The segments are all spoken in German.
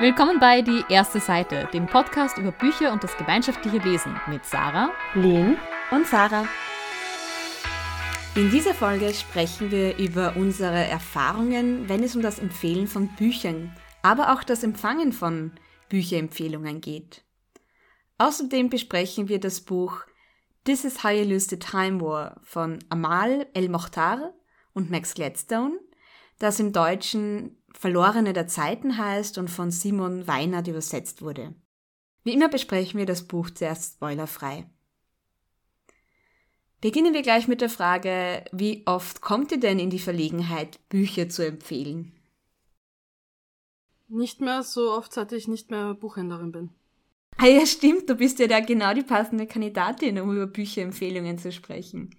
Willkommen bei Die erste Seite, dem Podcast über Bücher und das gemeinschaftliche Lesen mit Sarah, Lynn und Sarah. In dieser Folge sprechen wir über unsere Erfahrungen, wenn es um das Empfehlen von Büchern, aber auch das Empfangen von Bücherempfehlungen geht. Außerdem besprechen wir das Buch This is How You Lose the Time War von Amal El Mohtar und Max Gladstone, das im Deutschen Verlorene der Zeiten heißt und von Simon Weiner übersetzt wurde. Wie immer besprechen wir das Buch zuerst spoilerfrei. Beginnen wir gleich mit der Frage, wie oft kommt ihr denn in die Verlegenheit, Bücher zu empfehlen? Nicht mehr so oft, seit ich nicht mehr Buchhändlerin bin. Ah ja, stimmt, du bist ja da genau die passende Kandidatin, um über Bücherempfehlungen zu sprechen.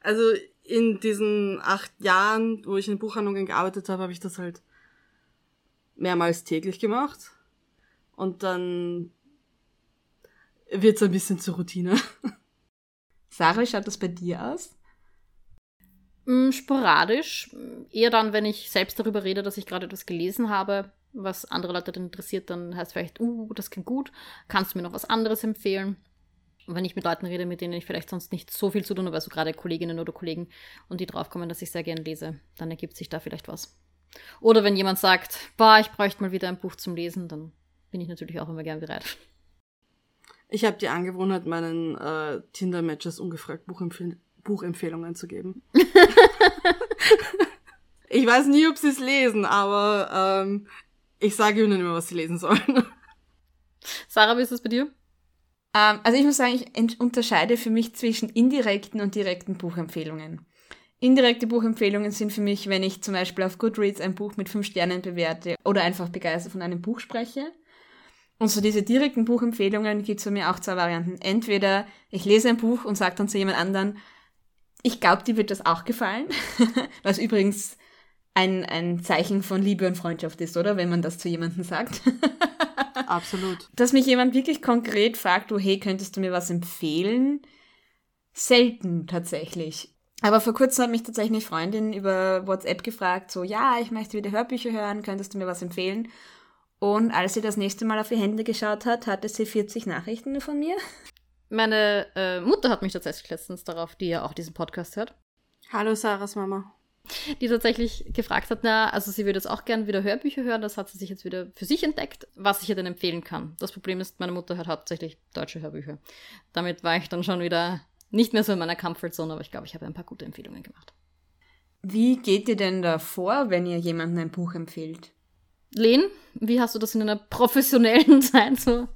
Also in diesen 8 Jahren, wo ich in Buchhandlungen gearbeitet habe, habe ich das halt mehrmals täglich gemacht. Und dann wird's ein bisschen zur Routine. Sarah, wie schaut das bei dir aus? Sporadisch. Eher dann, wenn ich selbst darüber rede, dass ich gerade etwas gelesen habe, was andere Leute dann interessiert, dann heißt es vielleicht, das klingt gut, kannst du mir noch was anderes empfehlen? Und wenn ich mit Leuten rede, mit denen ich vielleicht sonst nicht so viel zu tun habe, also gerade Kolleginnen oder Kollegen, und die draufkommen, dass ich sehr gern lese, dann ergibt sich da vielleicht was. Oder wenn jemand sagt, ich bräuchte mal wieder ein Buch zum Lesen, dann bin ich natürlich auch immer gern bereit. Ich habe die Angewohnheit, meinen Tinder-Matches ungefragt Buchempfehlungen zu geben. Ich weiß nie, ob sie es lesen, aber ich sage ihnen immer, was sie lesen sollen. Sarah, wie ist das bei dir? Also ich muss sagen, ich unterscheide für mich zwischen indirekten und direkten Buchempfehlungen. Indirekte Buchempfehlungen sind für mich, wenn ich zum Beispiel auf Goodreads ein Buch mit 5 Sternen bewerte oder einfach begeistert von einem Buch spreche. Und so diese direkten Buchempfehlungen gibt es bei mir auch 2 Varianten. Entweder ich lese ein Buch und sage dann zu jemand anderen, ich glaube, dir wird das auch gefallen, was übrigens ein Zeichen von Liebe und Freundschaft ist, oder? Wenn man das zu jemandem sagt. Absolut. Dass mich jemand wirklich konkret fragt, hey, könntest du mir was empfehlen? Selten tatsächlich. Aber vor kurzem hat mich tatsächlich eine Freundin über WhatsApp gefragt, ich möchte wieder Hörbücher hören, könntest du mir was empfehlen? Und als sie das nächste Mal auf ihr Handy geschaut hat, hatte sie 40 Nachrichten von mir. Meine Mutter hat mich tatsächlich letztens darauf, die ja auch diesen Podcast hört. Hallo Sarahs Mama. Die tatsächlich gefragt hat, sie würde jetzt auch gern wieder Hörbücher hören, das hat sie sich jetzt wieder für sich entdeckt, was ich ihr denn empfehlen kann. Das Problem ist, meine Mutter hört hauptsächlich deutsche Hörbücher. Damit war ich dann schon wieder nicht mehr so in meiner Comfortzone, aber ich glaube, ich habe ein paar gute Empfehlungen gemacht. Wie geht ihr denn da vor, wenn ihr jemandem ein Buch empfiehlt? Len, wie hast du das in einer professionellen Zeit so?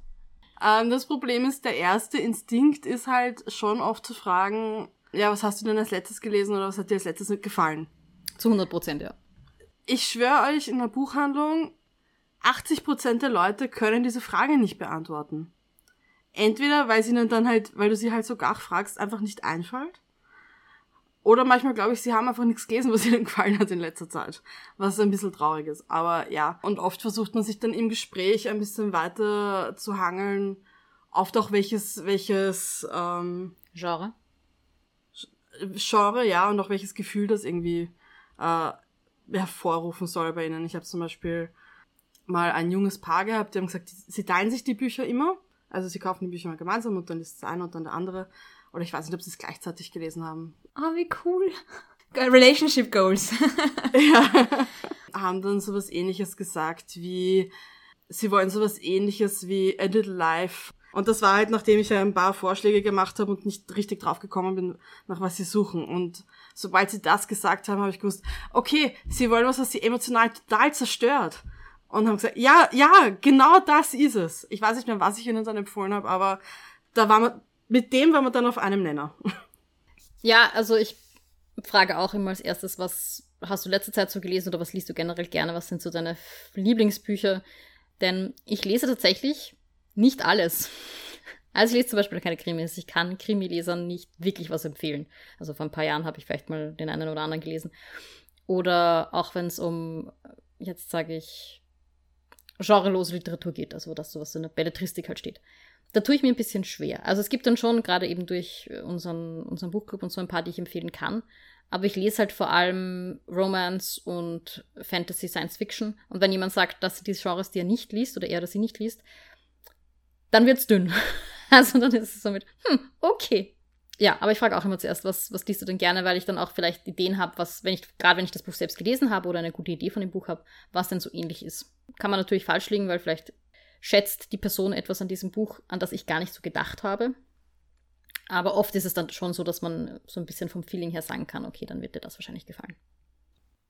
Das Problem ist, der erste Instinkt ist halt schon oft zu fragen, was hast du denn als letztes gelesen oder was hat dir als letztes nicht gefallen? Zu 100%, ja. Ich schwöre euch, in der Buchhandlung, 80% der Leute können diese Frage nicht beantworten. Entweder, weil sie ihnen dann halt, weil du sie halt so gar fragst, einfach nicht einfällt. Oder manchmal glaube ich, sie haben einfach nichts gelesen, was ihnen gefallen hat in letzter Zeit. Was ein bisschen traurig ist. Aber ja, und oft versucht man sich dann im Gespräch ein bisschen weiter zu hangeln. Oft auch welches Genre, ja, und auch welches Gefühl das irgendwie hervorrufen soll bei ihnen. Ich habe zum Beispiel mal ein junges Paar gehabt, die haben gesagt, sie teilen sich die Bücher immer. Also sie kaufen die Bücher mal gemeinsam und dann liest das eine und dann der andere. Oder ich weiß nicht, ob sie es gleichzeitig gelesen haben. Oh, wie cool. Relationship Goals. Ja. Haben dann sowas Ähnliches gesagt wie, sie wollen sowas Ähnliches wie A Little Life. Und das war halt, nachdem ich ja ein paar Vorschläge gemacht habe und nicht richtig drauf gekommen bin, nach was sie suchen. Und sobald sie das gesagt haben, habe ich gewusst, okay, sie wollen was sie emotional total zerstört. Und haben gesagt, ja, genau das ist es. Ich weiß nicht mehr, was ich ihnen dann empfohlen habe, aber da war man, mit dem war man dann auf einem Nenner. Ja, also ich frage auch immer als erstes, was hast du letzte Zeit so gelesen oder was liest du generell gerne? Was sind so deine Lieblingsbücher? Denn ich lese tatsächlich nicht alles. Also ich lese zum Beispiel keine Krimis. Ich kann Krimilesern nicht wirklich was empfehlen. Also vor ein paar Jahren habe ich vielleicht mal den einen oder anderen gelesen. Oder auch wenn es um, jetzt sage ich, genrelose Literatur geht, also dass sowas in der Belletristik halt steht. Da tue ich mir ein bisschen schwer. Also es gibt dann schon, gerade eben durch unseren Buchclub und so, ein paar, die ich empfehlen kann. Aber ich lese halt vor allem Romance und Fantasy, Science Fiction. Und wenn jemand sagt, dass diese Genres, die er nicht liest, oder er oder sie nicht liest, dann wird's dünn. Also dann ist es so mit, okay. Ja, aber ich frage auch immer zuerst, was liest du denn gerne, weil ich dann auch vielleicht Ideen habe, was, wenn ich das Buch selbst gelesen habe oder eine gute Idee von dem Buch habe, was denn so ähnlich ist. Kann man natürlich falsch liegen, weil vielleicht schätzt die Person etwas an diesem Buch, an das ich gar nicht so gedacht habe. Aber oft ist es dann schon so, dass man so ein bisschen vom Feeling her sagen kann, okay, dann wird dir das wahrscheinlich gefallen.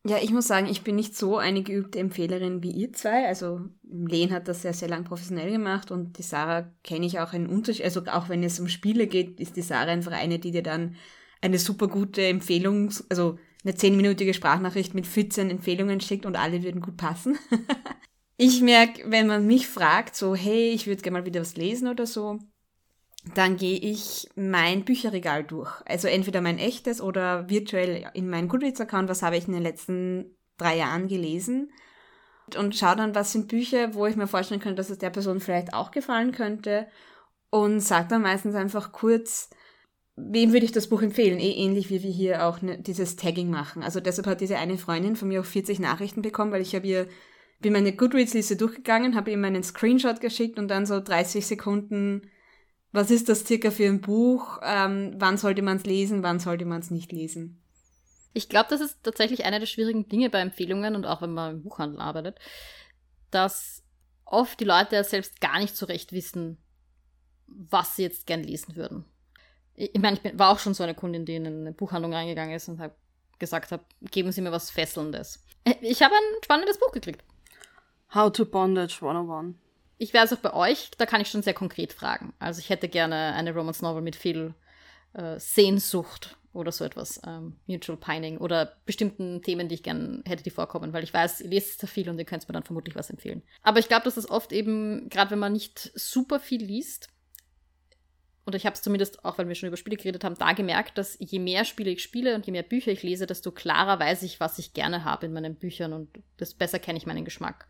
Ja, ich muss sagen, ich bin nicht so eine geübte Empfehlerin wie ihr zwei. Also Len hat das sehr, sehr lang professionell gemacht und die Sarah kenne ich auch einen Unterschied. Also auch wenn es um Spiele geht, ist die Sarah einfach eine, die dir dann eine super gute Empfehlung, also eine 10-minütige Sprachnachricht mit 14 Empfehlungen schickt und alle würden gut passen. Ich merke, wenn man mich fragt, so hey, ich würde gerne mal wieder was lesen oder so, dann gehe ich mein Bücherregal durch. Also entweder mein echtes oder virtuell in meinen Goodreads-Account, was habe ich in den letzten 3 Jahren gelesen. Und schaue dann, was sind Bücher, wo ich mir vorstellen könnte, dass es der Person vielleicht auch gefallen könnte. Und sage dann meistens einfach kurz, wem würde ich das Buch empfehlen? Ähnlich wie wir hier auch dieses Tagging machen. Also deshalb hat diese eine Freundin von mir auch 40 Nachrichten bekommen, weil ich habe ihr, bin meine Goodreads-Liste durchgegangen, habe ihr meinen Screenshot geschickt und dann so 30 Sekunden... Was ist das circa für ein Buch? Wann sollte man es lesen? Wann sollte man es nicht lesen? Ich glaube, das ist tatsächlich einer der schwierigen Dinge bei Empfehlungen und auch wenn man im Buchhandel arbeitet, dass oft die Leute selbst gar nicht so recht wissen, was sie jetzt gern lesen würden. Ich meine, ich war auch schon so eine Kundin, die in eine Buchhandlung reingegangen ist und hab gesagt habe, geben Sie mir was Fesselndes. Ich habe ein spannendes Buch gekriegt. How to Bondage 101. Ich wäre es auch bei euch, da kann ich schon sehr konkret fragen. Also ich hätte gerne eine Romance Novel mit viel Sehnsucht oder so etwas, Mutual Pining oder bestimmten Themen, die ich gerne hätte, die vorkommen, weil ich weiß, ihr lest sehr viel und ihr könnt mir dann vermutlich was empfehlen. Aber ich glaube, dass das oft eben, gerade wenn man nicht super viel liest, und ich habe es zumindest, auch weil wir schon über Spiele geredet haben, da gemerkt, dass je mehr Spiele ich spiele und je mehr Bücher ich lese, desto klarer weiß ich, was ich gerne habe in meinen Büchern und desto besser kenne ich meinen Geschmack.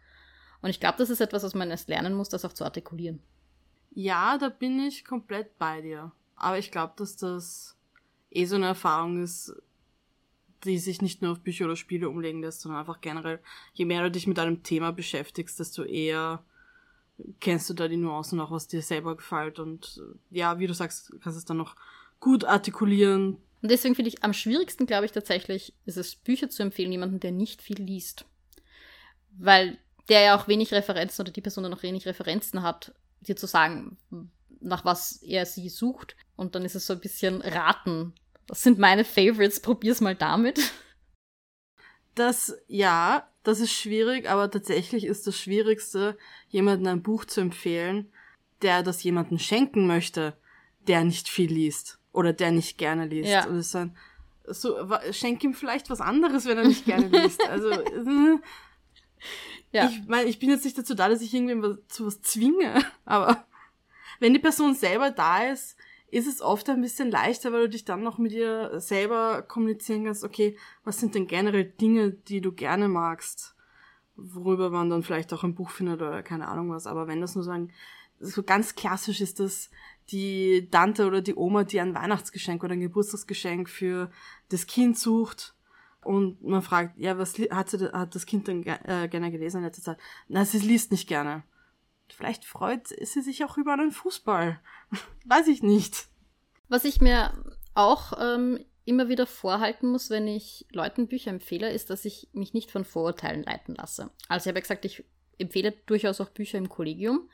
Und ich glaube, das ist etwas, was man erst lernen muss, das auch zu artikulieren. Ja, da bin ich komplett bei dir. Aber ich glaube, dass das eh so eine Erfahrung ist, die sich nicht nur auf Bücher oder Spiele umlegen lässt, sondern einfach generell, je mehr du dich mit einem Thema beschäftigst, desto eher kennst du da die Nuancen auch, was dir selber gefällt. Und ja, wie du sagst, kannst es dann noch gut artikulieren. Und deswegen finde ich am schwierigsten, glaube ich, tatsächlich, ist es, Bücher zu empfehlen, jemanden, der nicht viel liest. Weil der ja auch wenig Referenzen oder die Person, die noch wenig Referenzen hat, dir zu sagen, nach was er sie sucht. Und dann ist es so ein bisschen raten. Das sind meine Favorites, probier's mal damit. Das ist schwierig, aber tatsächlich ist das Schwierigste, jemandem ein Buch zu empfehlen, der das jemandem schenken möchte, der nicht viel liest oder der nicht gerne liest. Ja. Und ist dann so, schenk ihm vielleicht was anderes, wenn er nicht gerne liest. Also, ja. Ich meine, ich bin jetzt nicht dazu da, dass ich irgendwem zu was zwinge, aber wenn die Person selber da ist, ist es oft ein bisschen leichter, weil du dich dann noch mit ihr selber kommunizieren kannst, okay, was sind denn generell Dinge, die du gerne magst, worüber man dann vielleicht auch ein Buch findet oder keine Ahnung was, aber wenn das nur sagen, so ganz klassisch ist das die Tante oder die Oma, die ein Weihnachtsgeschenk oder ein Geburtstagsgeschenk für das Kind sucht. Und man fragt, ja, was hat das Kind denn gerne gelesen in letzter Zeit? Na, sie liest nicht gerne. Vielleicht freut sie sich auch über einen Fußball. Weiß ich nicht. Was ich mir auch immer wieder vorhalten muss, wenn ich Leuten Bücher empfehle, ist, dass ich mich nicht von Vorurteilen leiten lasse. Also ich habe ja gesagt, ich empfehle durchaus auch Bücher im Kollegium.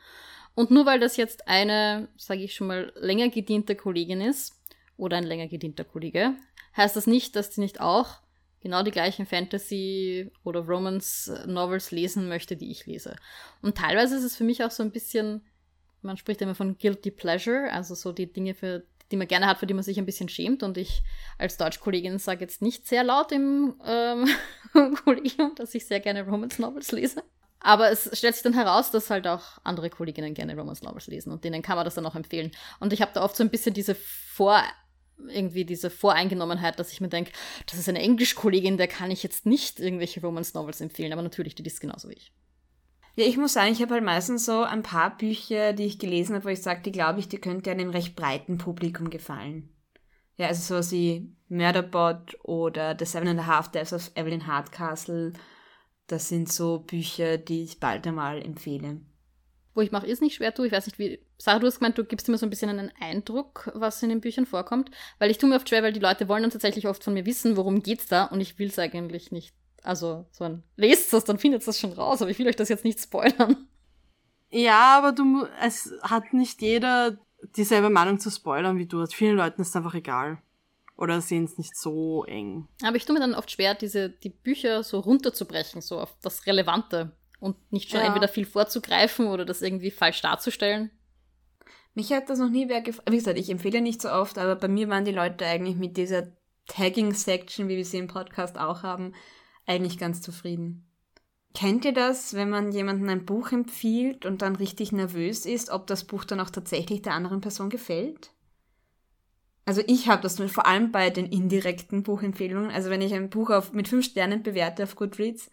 Und nur weil das jetzt eine, sage ich schon mal, länger gediente Kollegin ist oder ein länger gedienter Kollege, heißt das nicht, dass sie nicht auch genau die gleichen Fantasy- oder Romance-Novels lesen möchte, die ich lese. Und teilweise ist es für mich auch so ein bisschen, man spricht immer von Guilty Pleasure, also so die Dinge, die man gerne hat, für die man sich ein bisschen schämt. Und ich als Deutschkollegin sage jetzt nicht sehr laut im Kollegium, dass ich sehr gerne Romance-Novels lese. Aber es stellt sich dann heraus, dass halt auch andere Kolleginnen gerne Romance-Novels lesen. Und denen kann man das dann auch empfehlen. Und ich habe da oft so ein bisschen diese Voreingenommenheit, dass ich mir denke, das ist eine Englischkollegin, der kann ich jetzt nicht irgendwelche Romance-Novels empfehlen, aber natürlich, die liest genauso wie ich. Ja, ich muss sagen, ich habe halt meistens so ein paar Bücher, die ich gelesen habe, wo ich sage, die glaube ich, die könnte einem recht breiten Publikum gefallen. Ja, also sowas wie Murderbot oder The Seven and a Half Deaths of Evelyn Hardcastle. Das sind so Bücher, die ich bald einmal empfehle. Wo ich mir auch ist nicht schwer tue, ich weiß nicht wie... Sarah, du hast gemeint, du gibst immer so ein bisschen einen Eindruck, was in den Büchern vorkommt. Weil ich tue mir oft schwer, weil die Leute wollen dann tatsächlich oft von mir wissen, worum geht's da, und ich will es eigentlich nicht. Also, so ein, lest das, dann findet das schon raus, aber ich will euch das jetzt nicht spoilern. Ja, aber es hat nicht jeder dieselbe Meinung zu spoilern wie du. Vielen Leuten ist es einfach egal. Oder sehen es nicht so eng. Aber ich tue mir dann oft schwer, die Bücher so runterzubrechen, so auf das Relevante. Und nicht schon entweder viel vorzugreifen oder das irgendwie falsch darzustellen. Mich hat das noch nie wer gefragt. Wie gesagt, ich empfehle nicht so oft, aber bei mir waren die Leute eigentlich mit dieser Tagging-Section, wie wir sie im Podcast auch haben, eigentlich ganz zufrieden. Kennt ihr das, wenn man jemandem ein Buch empfiehlt und dann richtig nervös ist, ob das Buch dann auch tatsächlich der anderen Person gefällt? Also ich habe das vor allem bei den indirekten Buchempfehlungen. Also wenn ich ein Buch mit 5 Sternen bewerte auf Goodreads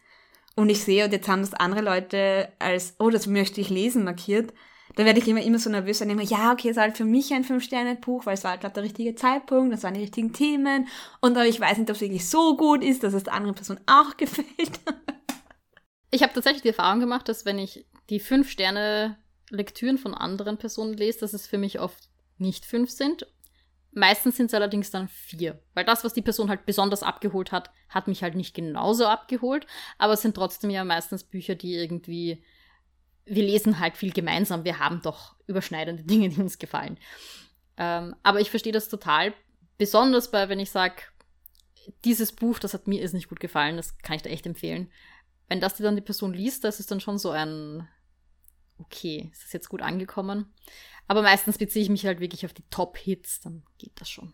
und ich sehe, und jetzt haben das andere Leute als, oh, das möchte ich lesen, markiert, dann werde ich immer so nervös und immer, ja, okay, es war halt für mich ein 5-Sterne-Buch, weil es war halt gerade der richtige Zeitpunkt, das waren die richtigen Themen, und aber ich weiß nicht, ob es wirklich so gut ist, dass es der anderen Person auch gefällt. Ich habe tatsächlich die Erfahrung gemacht, dass wenn ich die 5-Sterne-Lektüren von anderen Personen lese, dass es für mich oft nicht 5 sind. Meistens sind es allerdings dann 4, weil das, was die Person halt besonders abgeholt hat, hat mich halt nicht genauso abgeholt, aber es sind trotzdem ja meistens Bücher, die irgendwie, wir lesen halt viel gemeinsam, wir haben doch überschneidende Dinge, die uns gefallen. Aber ich verstehe das total, besonders bei, wenn ich sage, dieses Buch, das hat mir ist nicht gut gefallen, das kann ich da echt empfehlen. Wenn das dann die Person liest, das ist dann schon so ein, okay, ist das jetzt gut angekommen? Aber meistens beziehe ich mich halt wirklich auf die Top-Hits, dann geht das schon.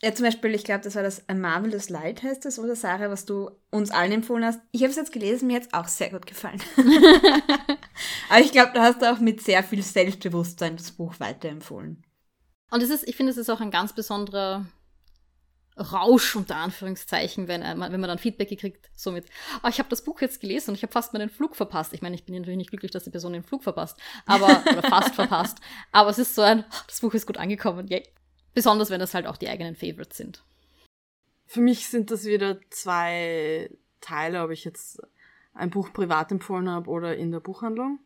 Ja, zum Beispiel, ich glaube, das war das A Marvelous Light, heißt das, oder Sarah, was du uns allen empfohlen hast. Ich habe es jetzt gelesen, mir hat es auch sehr gut gefallen. Aber ich glaube, da hast du auch mit sehr viel Selbstbewusstsein das Buch weiterempfohlen. Und ich finde, es ist auch ein ganz besonderer Rausch, unter Anführungszeichen, wenn man dann Feedback gekriegt, somit, oh, ich habe das Buch jetzt gelesen und ich habe fast meinen Flug verpasst. Ich meine, ich bin natürlich nicht glücklich, dass die Person den Flug verpasst, oder fast verpasst. Aber es ist so ein, oh, das Buch ist gut angekommen, yay. Besonders, wenn das halt auch die eigenen Favorites sind. Für mich sind das wieder 2 Teile, ob ich jetzt ein Buch privat empfohlen habe oder in der Buchhandlung.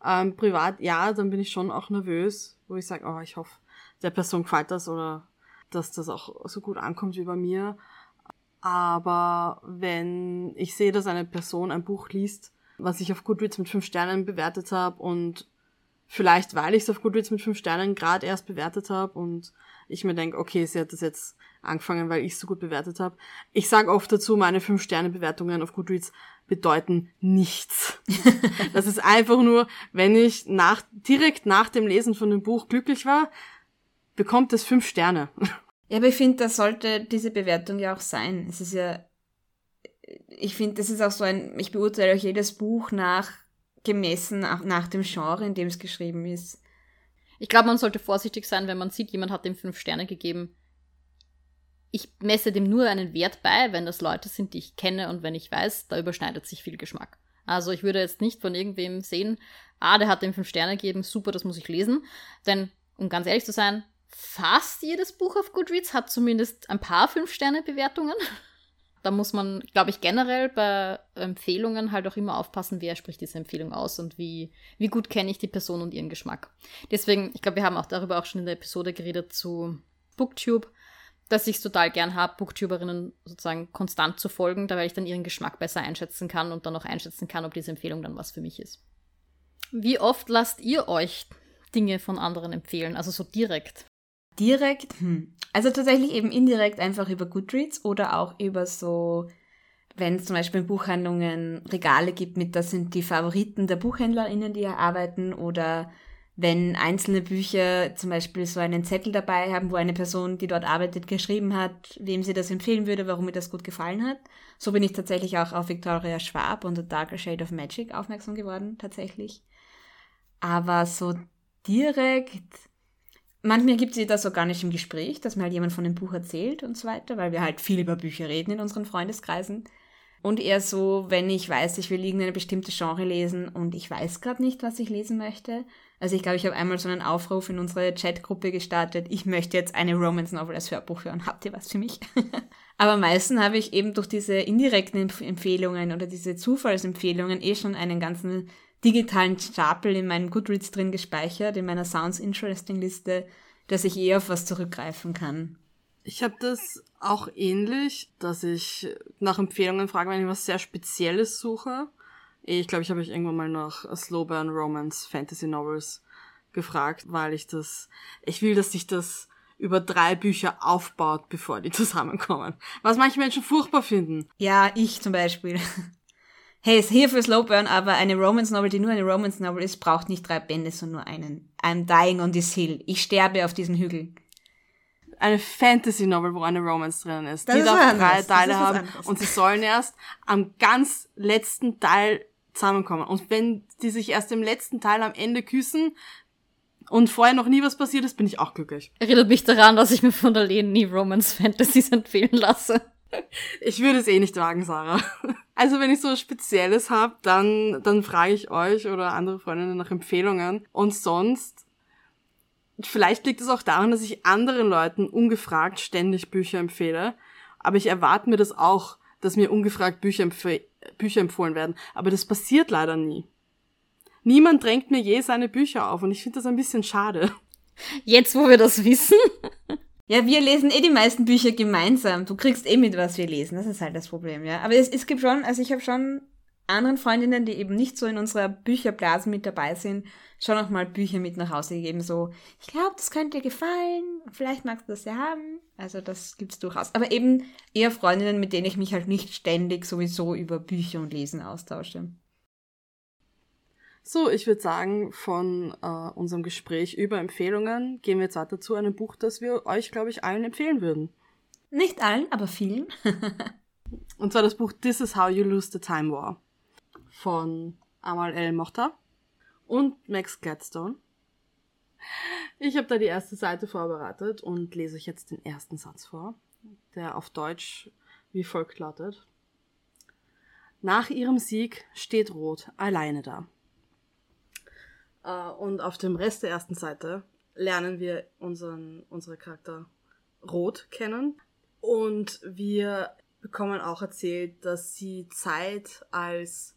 Privat, ja, dann bin ich schon auch nervös, wo ich sage, oh, ich hoffe, der Person gefällt das oder dass das auch so gut ankommt wie bei mir. Aber wenn ich sehe, dass eine Person ein Buch liest, was ich auf Goodreads mit 5 Sternen bewertet habe, und vielleicht, weil ich es auf Goodreads mit 5 Sternen gerade erst bewertet habe und ich mir denke, okay, sie hat das jetzt angefangen, weil ich es so gut bewertet habe. Ich sage oft dazu, meine 5-Sterne-Bewertungen auf Goodreads bedeuten nichts. Das ist einfach nur, wenn ich direkt nach dem Lesen von dem Buch glücklich war, bekommt es 5 Sterne. Ja, aber ich finde, das sollte diese Bewertung ja auch sein. Es ist ja, ich finde, das ist auch so ein, ich beurteile euch jedes Buch gemessen nach dem Genre, in dem es geschrieben ist. Ich glaube, man sollte vorsichtig sein, wenn man sieht, jemand hat dem 5 Sterne gegeben. Ich messe dem nur einen Wert bei, wenn das Leute sind, die ich kenne, und wenn ich weiß, da überschneidet sich viel Geschmack. Also ich würde jetzt nicht von irgendwem sehen, der hat dem 5 Sterne gegeben, super, das muss ich lesen. Denn, um ganz ehrlich zu sein, fast jedes Buch auf Goodreads hat zumindest ein paar 5-Sterne-Bewertungen. Da muss man, glaube ich, generell bei Empfehlungen halt auch immer aufpassen, wer spricht diese Empfehlung aus und wie gut kenne ich die Person und ihren Geschmack. Deswegen, ich glaube, wir haben auch darüber schon in der Episode geredet zu Booktube, dass ich es total gern habe, Booktuberinnen sozusagen konstant zu folgen, da weil ich dann ihren Geschmack besser einschätzen kann und dann auch einschätzen kann, ob diese Empfehlung dann was für mich ist. Wie oft lasst ihr euch Dinge von anderen empfehlen, also so direkt? Direkt? Also tatsächlich eben indirekt einfach über Goodreads oder auch über so, wenn es zum Beispiel in Buchhandlungen Regale gibt mit, das sind die Favoriten der BuchhändlerInnen, die hier arbeiten, oder wenn einzelne Bücher zum Beispiel so einen Zettel dabei haben, wo eine Person, die dort arbeitet, geschrieben hat, wem sie das empfehlen würde, warum ihr das gut gefallen hat. So bin ich tatsächlich auch auf Victoria Schwab und The Darker Shade of Magic aufmerksam geworden, tatsächlich. Aber so direkt, manchmal gibt es das organisch im Gespräch, dass mir halt jemand von dem Buch erzählt und so weiter, weil wir halt viel über Bücher reden in unseren Freundeskreisen. Und eher so, wenn ich weiß, ich will irgendeine bestimmte Genre lesen und ich weiß gerade nicht, was ich lesen möchte. Also ich glaube, ich habe einmal so einen Aufruf in unsere Chatgruppe gestartet, ich möchte jetzt eine Romance-Novel als Hörbuch hören, habt ihr was für mich? Aber am meisten habe ich eben durch diese indirekten Empfehlungen oder diese Zufallsempfehlungen schon einen ganzen digitalen Stapel in meinem Goodreads drin gespeichert, in meiner Sounds Interesting Liste, dass ich auf was zurückgreifen kann. Ich habe das auch ähnlich, dass ich nach Empfehlungen frage, wenn ich was sehr Spezielles suche. Ich glaube, ich habe mich irgendwann mal nach Slowburn Romance Fantasy Novels gefragt, weil ich will, dass sich das über 3 Bücher aufbaut, bevor die zusammenkommen. Was manche Menschen furchtbar finden. Ja, ich zum Beispiel. Hey, ist hier für Slowburn, aber eine Romance Novel, die nur eine Romance Novel ist, braucht nicht 3 Bände, sondern nur einen. I'm dying on this hill. Ich sterbe auf diesem Hügel. Eine Fantasy Novel, wo eine Romance drin ist. Die darf 3 Teile haben und sie sollen erst am ganz letzten Teil zusammenkommen. Und wenn die sich erst im letzten Teil am Ende küssen und vorher noch nie was passiert ist, bin ich auch glücklich. Erinnert mich daran, dass ich mir von der Lehn nie Romance-Fantasies empfehlen lasse. Ich würde es nicht wagen, Sarah. Also wenn ich so Spezielles habe, dann frage ich euch oder andere Freundinnen nach Empfehlungen. Und sonst... Vielleicht liegt es auch daran, dass ich anderen Leuten ungefragt ständig Bücher empfehle, aber ich erwarte mir das auch, dass mir ungefragt Bücher empfohlen werden, aber das passiert leider nie. Niemand drängt mir je seine Bücher auf und ich finde das ein bisschen schade. Jetzt, wo wir das wissen. Ja, wir lesen die meisten Bücher gemeinsam. Du kriegst mit, was wir lesen. Das ist halt das Problem, ja. Aber es gibt schon, also ich habe schon anderen Freundinnen, die eben nicht so in unserer Bücherblase mit dabei sind, schon noch mal Bücher mit nach Hause gegeben, so, ich glaube, das könnte dir gefallen, vielleicht magst du das ja haben. Also das gibt's durchaus. Aber eben eher Freundinnen, mit denen ich mich halt nicht ständig sowieso über Bücher und Lesen austausche. So, ich würde sagen, von unserem Gespräch über Empfehlungen gehen wir jetzt weiter zu einem Buch, das wir euch, glaube ich, allen empfehlen würden. Nicht allen, aber vielen. Und zwar das Buch This is How You Lose the Time War von Amal El Mohtar und Max Gladstone. Ich habe da die erste Seite vorbereitet und lese euch jetzt den ersten Satz vor, der auf Deutsch wie folgt lautet. Nach ihrem Sieg steht Roth alleine da. Und auf dem Rest der ersten Seite lernen wir unseren Charakter Roth kennen. Und wir bekommen auch erzählt, dass sie Zeit als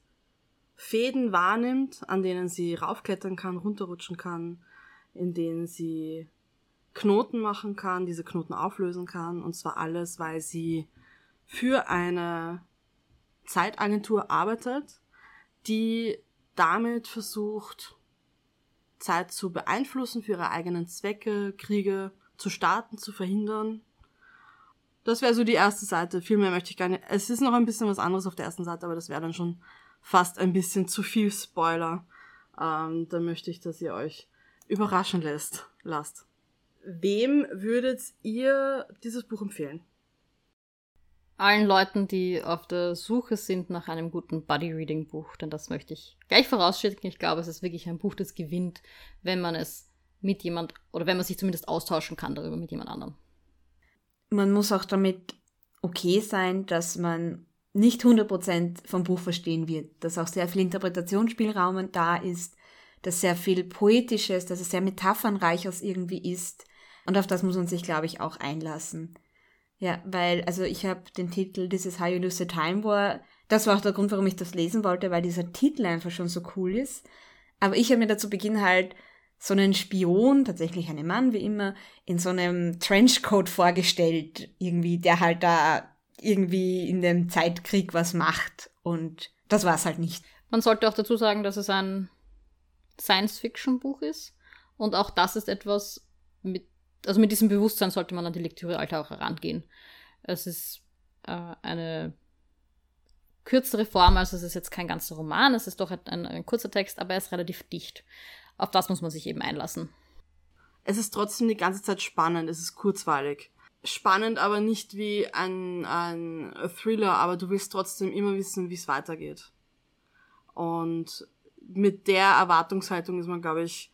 Fäden wahrnimmt, an denen sie raufklettern kann, runterrutschen kann, in denen sie Knoten machen kann, diese Knoten auflösen kann, und zwar alles, weil sie für eine Zeitagentur arbeitet, die damit versucht, Zeit zu beeinflussen für ihre eigenen Zwecke, Kriege zu starten, zu verhindern. Das wäre so die erste Seite, viel mehr möchte ich gar nicht. Es ist noch ein bisschen was anderes auf der ersten Seite, aber das wäre dann schon fast ein bisschen zu viel Spoiler. Da möchte ich, dass ihr euch überraschen lasst. Wem würdet ihr dieses Buch empfehlen? Allen Leuten, die auf der Suche sind nach einem guten Buddy-Reading-Buch, denn das möchte ich gleich vorausschicken. Ich glaube, es ist wirklich ein Buch, das gewinnt, wenn man es mit jemand, oder wenn man sich zumindest austauschen kann darüber mit jemand anderem. Man muss auch damit okay sein, dass man nicht 100% vom Buch verstehen wird, dass auch sehr viel Interpretationsspielraum da ist, dass sehr viel Poetisches, dass es sehr metaphernreiches irgendwie ist, und auf das muss man sich, glaube ich, auch einlassen. Ja, weil, also ich habe den Titel This is How You Lose the Time War, das war auch der Grund, warum ich das lesen wollte, weil dieser Titel einfach schon so cool ist, aber ich habe mir dazu Beginn halt so einen Spion, tatsächlich einen Mann wie immer, in so einem Trenchcoat vorgestellt, irgendwie, der halt da irgendwie in dem Zeitkrieg was macht, und das war es halt nicht. Man sollte auch dazu sagen, dass es ein Science-Fiction-Buch ist, und auch das ist etwas, mit diesem Bewusstsein sollte man an die Lektüre auch herangehen. Es ist eine kürzere Form, also es ist jetzt kein ganzer Roman, es ist doch ein kurzer Text, aber er ist relativ dicht. Auf das muss man sich eben einlassen. Es ist trotzdem die ganze Zeit spannend, es ist kurzweilig. Spannend, aber nicht wie ein Thriller, aber du willst trotzdem immer wissen, wie es weitergeht. Und mit der Erwartungshaltung ist man, glaube ich,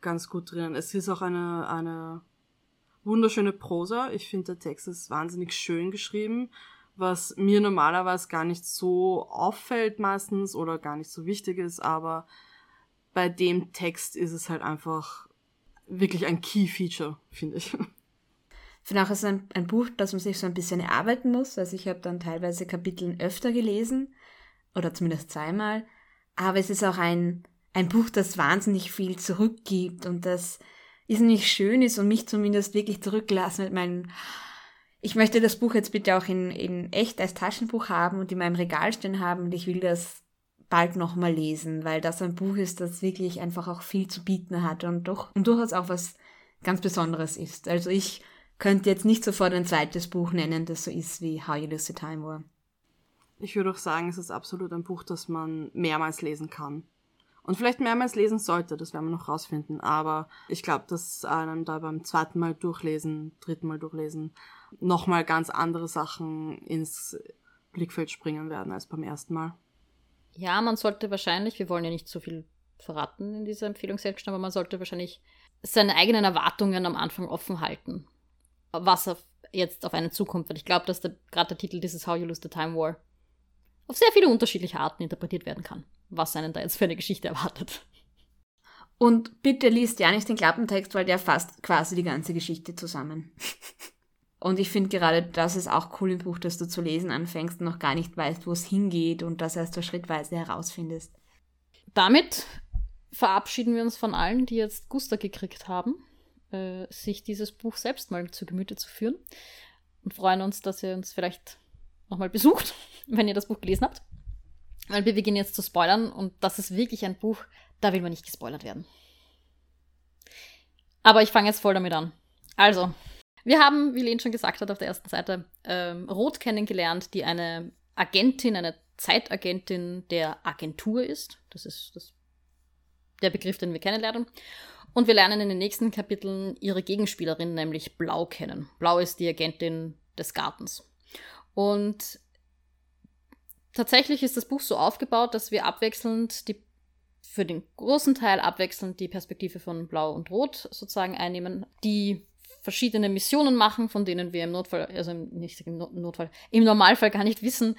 ganz gut drinnen. Es ist auch eine wunderschöne Prosa. Ich finde, der Text ist wahnsinnig schön geschrieben, was mir normalerweise gar nicht so auffällt meistens oder gar nicht so wichtig ist, aber bei dem Text ist es halt einfach wirklich ein Key-Feature, finde ich. Ich finde auch, es ist ein Buch, das man sich so ein bisschen erarbeiten muss. Also ich habe dann teilweise Kapitel öfter gelesen oder zumindest zweimal, aber es ist auch ein Buch, das wahnsinnig viel zurückgibt und das nicht schön ist und mich zumindest wirklich zurückgelassen mit meinem... Ich möchte das Buch jetzt bitte auch in echt als Taschenbuch haben und in meinem Regal stehen haben und ich will das bald nochmal lesen, weil das ein Buch ist, das wirklich einfach auch viel zu bieten hat und durchaus auch was ganz Besonderes ist. Also ich könnte jetzt nicht sofort ein zweites Buch nennen, das so ist wie How You Lose the Time War. Ich würde auch sagen, es ist absolut ein Buch, das man mehrmals lesen kann. Und vielleicht mehrmals lesen sollte, das werden wir noch rausfinden. Aber ich glaube, dass einem da beim zweiten Mal durchlesen, dritten Mal durchlesen, nochmal ganz andere Sachen ins Blickfeld springen werden als beim ersten Mal. Ja, man sollte wahrscheinlich, wir wollen ja nicht so viel verraten in dieser Empfehlungssession, aber man sollte wahrscheinlich seine eigenen Erwartungen am Anfang offen halten, was jetzt auf einen zukommt. Weil ich glaube, dass gerade der Titel dieses How You Lose the Time War auf sehr viele unterschiedliche Arten interpretiert werden kann, was einen da jetzt für eine Geschichte erwartet. Und bitte liest ja nicht den Klappentext, weil der fasst quasi die ganze Geschichte zusammen. Und ich finde gerade, das ist auch cool im Buch, dass du zu lesen anfängst und noch gar nicht weißt, wo es hingeht und das erst so schrittweise herausfindest. Damit verabschieden wir uns von allen, die jetzt Guster gekriegt haben, sich dieses Buch selbst mal zu Gemüte zu führen und freuen uns, dass ihr uns vielleicht nochmal besucht, wenn ihr das Buch gelesen habt. Weil wir beginnen jetzt zu spoilern und das ist wirklich ein Buch, da will man nicht gespoilert werden. Aber ich fange jetzt voll damit an. Also, wir haben, wie Lene schon gesagt hat, auf der ersten Seite Roth kennengelernt, die eine Agentin, eine Zeitagentin der Agentur ist. Das ist der Begriff, den wir kennenlernen. Und wir lernen in den nächsten Kapiteln ihre Gegenspielerin, nämlich Blau, kennen. Blau ist die Agentin des Gartens. Und tatsächlich ist das Buch so aufgebaut, dass wir abwechselnd, für den großen Teil abwechselnd die Perspektive von Blau und Rot sozusagen einnehmen, die verschiedene Missionen machen, von denen wir im Normalfall gar nicht wissen,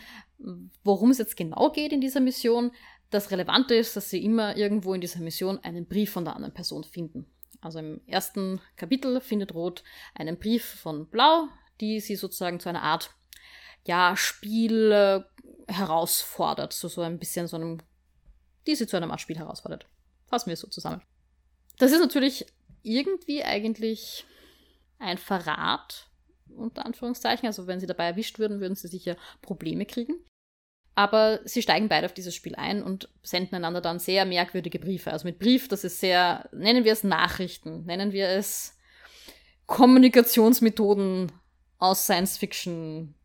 worum es jetzt genau geht in dieser Mission. Das Relevante ist, dass sie immer irgendwo in dieser Mission einen Brief von der anderen Person finden. Also im ersten Kapitel findet Rot einen Brief von Blau, die sie sozusagen zu einer Art Spiel herausfordert, die sie zu einem Art Spiel herausfordert. Fassen wir es so zusammen. Das ist natürlich irgendwie eigentlich ein Verrat, unter Anführungszeichen. Also wenn sie dabei erwischt würden, würden sie sicher Probleme kriegen. Aber sie steigen beide auf dieses Spiel ein und senden einander dann sehr merkwürdige Briefe. Also mit Brief, das ist sehr, nennen wir es Nachrichten, nennen wir es Kommunikationsmethoden aus Science-Fiction.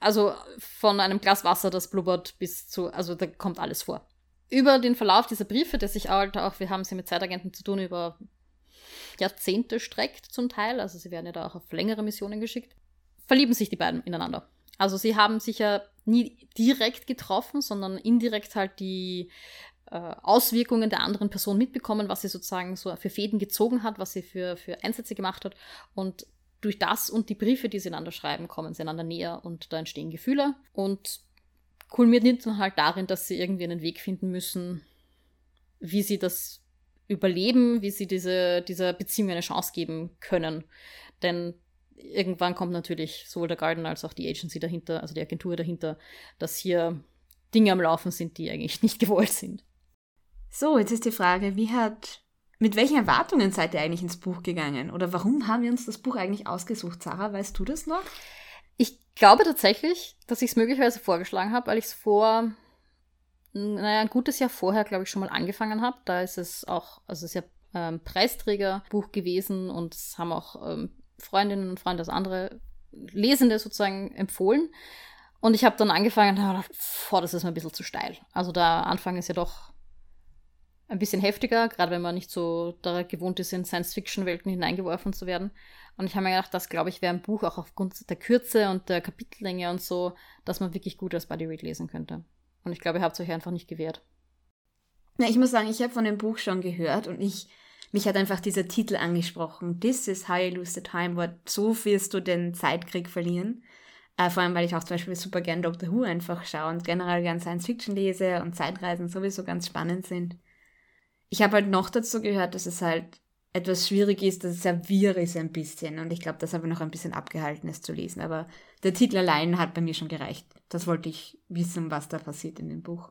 Also von einem Glas Wasser, das blubbert, also da kommt alles vor. Über den Verlauf dieser Briefe, der sich auch, wir haben sie mit Zeitagenten zu tun, über Jahrzehnte streckt zum Teil, also sie werden ja da auch auf längere Missionen geschickt, verlieben sich die beiden ineinander. Also sie haben sich ja nie direkt getroffen, sondern indirekt halt die Auswirkungen der anderen Person mitbekommen, was sie sozusagen so für Fäden gezogen hat, was sie für Einsätze gemacht hat. Und durch das und die Briefe, die sie einander schreiben, kommen sie einander näher und da entstehen Gefühle. Und kulminiert dann halt darin, dass sie irgendwie einen Weg finden müssen, wie sie das überleben, wie sie dieser Beziehung eine Chance geben können. Denn irgendwann kommt natürlich sowohl der Garden als auch die Agency dahinter, also die Agentur dahinter, dass hier Dinge am Laufen sind, die eigentlich nicht gewollt sind. So, jetzt ist die Frage, mit welchen Erwartungen seid ihr eigentlich ins Buch gegangen? Oder warum haben wir uns das Buch eigentlich ausgesucht? Sarah, weißt du das noch? Ich glaube tatsächlich, dass ich es möglicherweise vorgeschlagen habe, weil ich es ein gutes Jahr vorher, glaube ich, schon mal angefangen habe. Da ist es auch, also es ist ja Preisträgerbuch gewesen und es haben auch Freundinnen und Freunde, also andere Lesende sozusagen empfohlen. Und ich habe dann angefangen, das ist mir ein bisschen zu steil. Also der Anfang ist ja doch ein bisschen heftiger, gerade wenn man nicht so da gewohnt ist, in Science-Fiction-Welten hineingeworfen zu werden. Und ich habe mir gedacht, das, glaube ich, wäre ein Buch auch aufgrund der Kürze und der Kapitellänge und so, dass man wirklich gut als Buddy-Read lesen könnte. Und ich glaube, ihr habt euch einfach nicht gewehrt. Ja, ich muss sagen, ich habe von dem Buch schon gehört und mich hat einfach dieser Titel angesprochen. This is how you lose the time, so wirst du den Zeitkrieg verlieren. Vor allem, weil ich auch zum Beispiel super gern Doctor Who einfach schaue und generell gern Science-Fiction lese und Zeitreisen sowieso ganz spannend sind. Ich habe halt noch dazu gehört, dass es halt etwas schwierig ist, dass es sehr wirr ist ein bisschen. Und ich glaube, das habe ich noch ein bisschen abgehalten, es zu lesen. Aber der Titel allein hat bei mir schon gereicht. Das wollte ich wissen, was da passiert in dem Buch.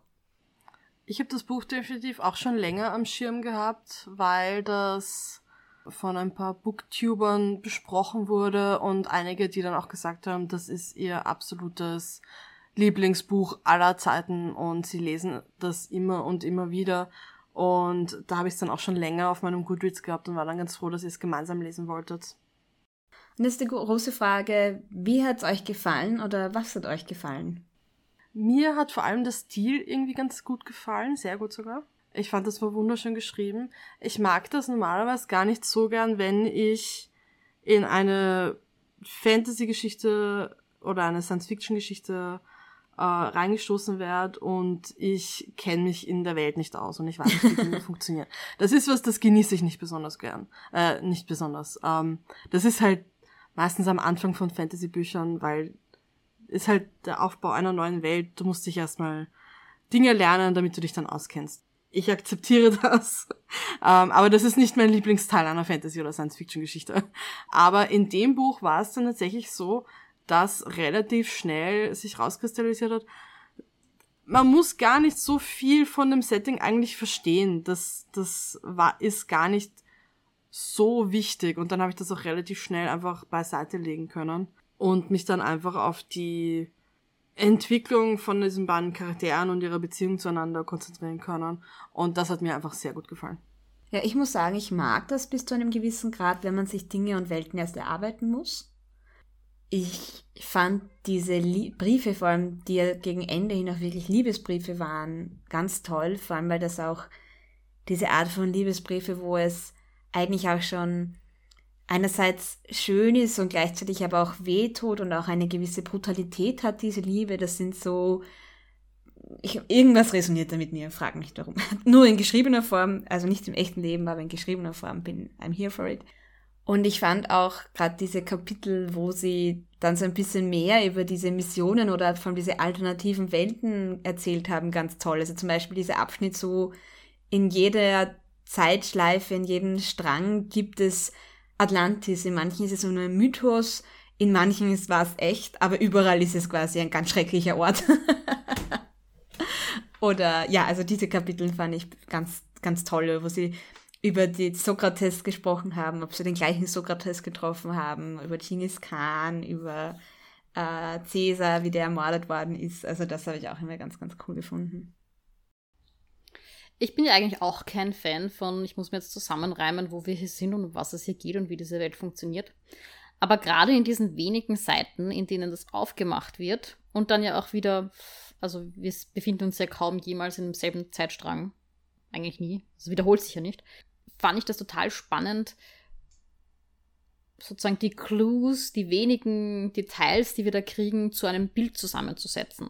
Ich habe das Buch definitiv auch schon länger am Schirm gehabt, weil das von ein paar Booktubern besprochen wurde und einige, die dann auch gesagt haben, das ist ihr absolutes Lieblingsbuch aller Zeiten und sie lesen das immer und immer wieder. Und da habe ich es dann auch schon länger auf meinem Goodreads gehabt und war dann ganz froh, dass ihr es gemeinsam lesen wolltet. Und jetzt die große Frage, wie hat es euch gefallen oder was hat euch gefallen? Mir hat vor allem der Stil irgendwie ganz gut gefallen, sehr gut sogar. Ich fand, das war wunderschön geschrieben. Ich mag das normalerweise gar nicht so gern, wenn ich in eine Fantasy-Geschichte oder eine Science-Fiction-Geschichte reingestoßen werde und ich kenne mich in der Welt nicht aus und ich weiß nicht, wie Dinge funktionieren. Das ist was, das genieße ich nicht besonders gern. Das ist halt meistens am Anfang von Fantasy-Büchern, weil ist halt der Aufbau einer neuen Welt. Du musst dich erstmal Dinge lernen, damit du dich dann auskennst. Ich akzeptiere das. Aber das ist nicht mein Lieblingsteil einer Fantasy- oder Science-Fiction-Geschichte. Aber in dem Buch war es dann tatsächlich so, dass relativ schnell sich rauskristallisiert hat, man muss gar nicht so viel von dem Setting eigentlich verstehen. Das ist gar nicht so wichtig. Und dann habe ich das auch relativ schnell einfach beiseite legen können und mich dann einfach auf die Entwicklung von diesen beiden Charakteren und ihrer Beziehung zueinander konzentrieren können. Und das hat mir einfach sehr gut gefallen. Ja, ich muss sagen, ich mag das bis zu einem gewissen Grad, wenn man sich Dinge und Welten erst erarbeiten muss. Ich fand diese Briefe, vor allem die ja gegen Ende hin auch wirklich Liebesbriefe waren, ganz toll. Vor allem, weil das auch diese Art von Liebesbriefe, wo es eigentlich auch schon einerseits schön ist und gleichzeitig aber auch wehtut und auch eine gewisse Brutalität hat, diese Liebe, das sind so, irgendwas resoniert da mit mir, frag mich warum. Nur in geschriebener Form, also nicht im echten Leben, aber in geschriebener Form bin I'm here for it. Und ich fand auch gerade diese Kapitel, wo sie dann so ein bisschen mehr über diese Missionen oder von diese alternativen Welten erzählt haben, ganz toll. Also zum Beispiel dieser Abschnitt so, in jeder Zeitschleife, in jedem Strang gibt es Atlantis, in manchen ist es nur ein Mythos, in manchen war es echt, aber überall ist es quasi ein ganz schrecklicher Ort. Oder, ja, also diese Kapitel fand ich ganz, ganz toll, wo sie über den Sokrates gesprochen haben, ob sie den gleichen Sokrates getroffen haben, über Genghis Khan, über Caesar, wie der ermordet worden ist. Also das habe ich auch immer ganz, ganz cool gefunden. Ich bin ja eigentlich auch kein Fan von, ich muss mir jetzt zusammenreimen, wo wir hier sind und um was es hier geht und wie diese Welt funktioniert. Aber gerade in diesen wenigen Seiten, in denen das aufgemacht wird und dann ja auch wieder, also wir befinden uns ja kaum jemals in demselben Zeitstrang, eigentlich nie, das wiederholt sich ja nicht, fand ich das total spannend, sozusagen die Clues, die wenigen Details, die wir da kriegen, zu einem Bild zusammenzusetzen.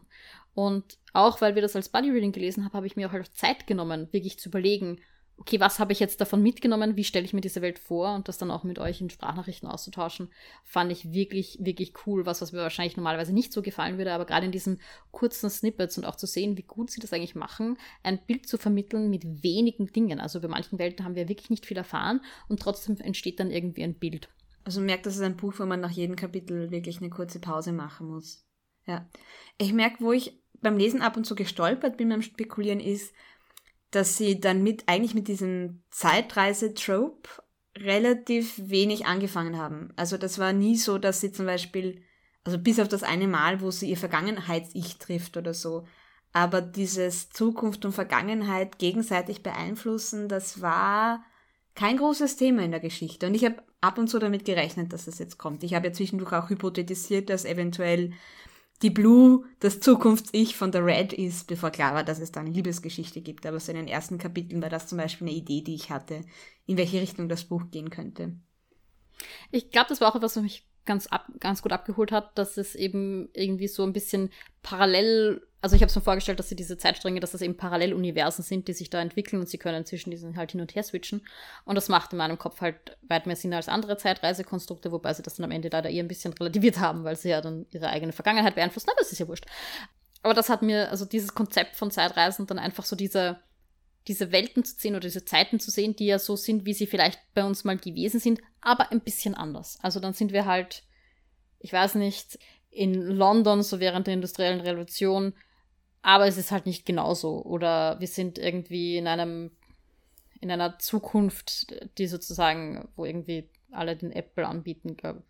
Und auch, weil wir das als Buddy-Reading gelesen haben, habe ich mir auch halt Zeit genommen, wirklich zu überlegen, okay, was habe ich jetzt davon mitgenommen, wie stelle ich mir diese Welt vor und das dann auch mit euch in Sprachnachrichten auszutauschen, fand ich wirklich, wirklich cool, was mir wahrscheinlich normalerweise nicht so gefallen würde, aber gerade in diesen kurzen Snippets und auch zu sehen, wie gut sie das eigentlich machen, ein Bild zu vermitteln mit wenigen Dingen. Also bei manchen Welten haben wir wirklich nicht viel erfahren und trotzdem entsteht dann irgendwie ein Bild. Also man merkt, das ist ein Buch, wo man nach jedem Kapitel wirklich eine kurze Pause machen muss. Ja, ich merke, wo ich beim Lesen ab und zu gestolpert bin beim Spekulieren ist, dass sie dann eigentlich mit diesem Zeitreise-Trope relativ wenig angefangen haben. Also das war nie so, dass sie zum Beispiel, also bis auf das eine Mal, wo sie ihr Vergangenheits-Ich trifft oder so, aber dieses Zukunft und Vergangenheit gegenseitig beeinflussen, das war kein großes Thema in der Geschichte. Und ich habe ab und zu damit gerechnet, dass das jetzt kommt. Ich habe ja zwischendurch auch hypothetisiert, dass eventuell die Blue, das Zukunfts-Ich von der Red ist, bevor klar war, dass es da eine Liebesgeschichte gibt. Aber so in den ersten Kapiteln war das zum Beispiel eine Idee, die ich hatte, in welche Richtung das Buch gehen könnte. Ich glaube, das war auch etwas, was mich ganz gut abgeholt hat, dass es eben irgendwie so ein bisschen parallel, also ich habe es mir vorgestellt, dass sie diese Zeitstränge, dass das eben Paralleluniversen sind, die sich da entwickeln und sie können zwischen diesen halt hin und her switchen. Und das macht in meinem Kopf halt weit mehr Sinn als andere Zeitreisekonstrukte, wobei sie das dann am Ende leider eher ein bisschen relativiert haben, weil sie ja dann ihre eigene Vergangenheit beeinflussen. Aber das ist ja wurscht. Aber das hat mir, also dieses Konzept von Zeitreisen, dann einfach so diese Welten zu sehen oder diese Zeiten zu sehen, die ja so sind, wie sie vielleicht bei uns mal gewesen sind, aber ein bisschen anders. Also dann sind wir halt, ich weiß nicht, in London, so während der industriellen Revolution, aber es ist halt nicht genauso. Oder wir sind irgendwie in einer Zukunft, die sozusagen, wo irgendwie alle den Apple anbieten, glaube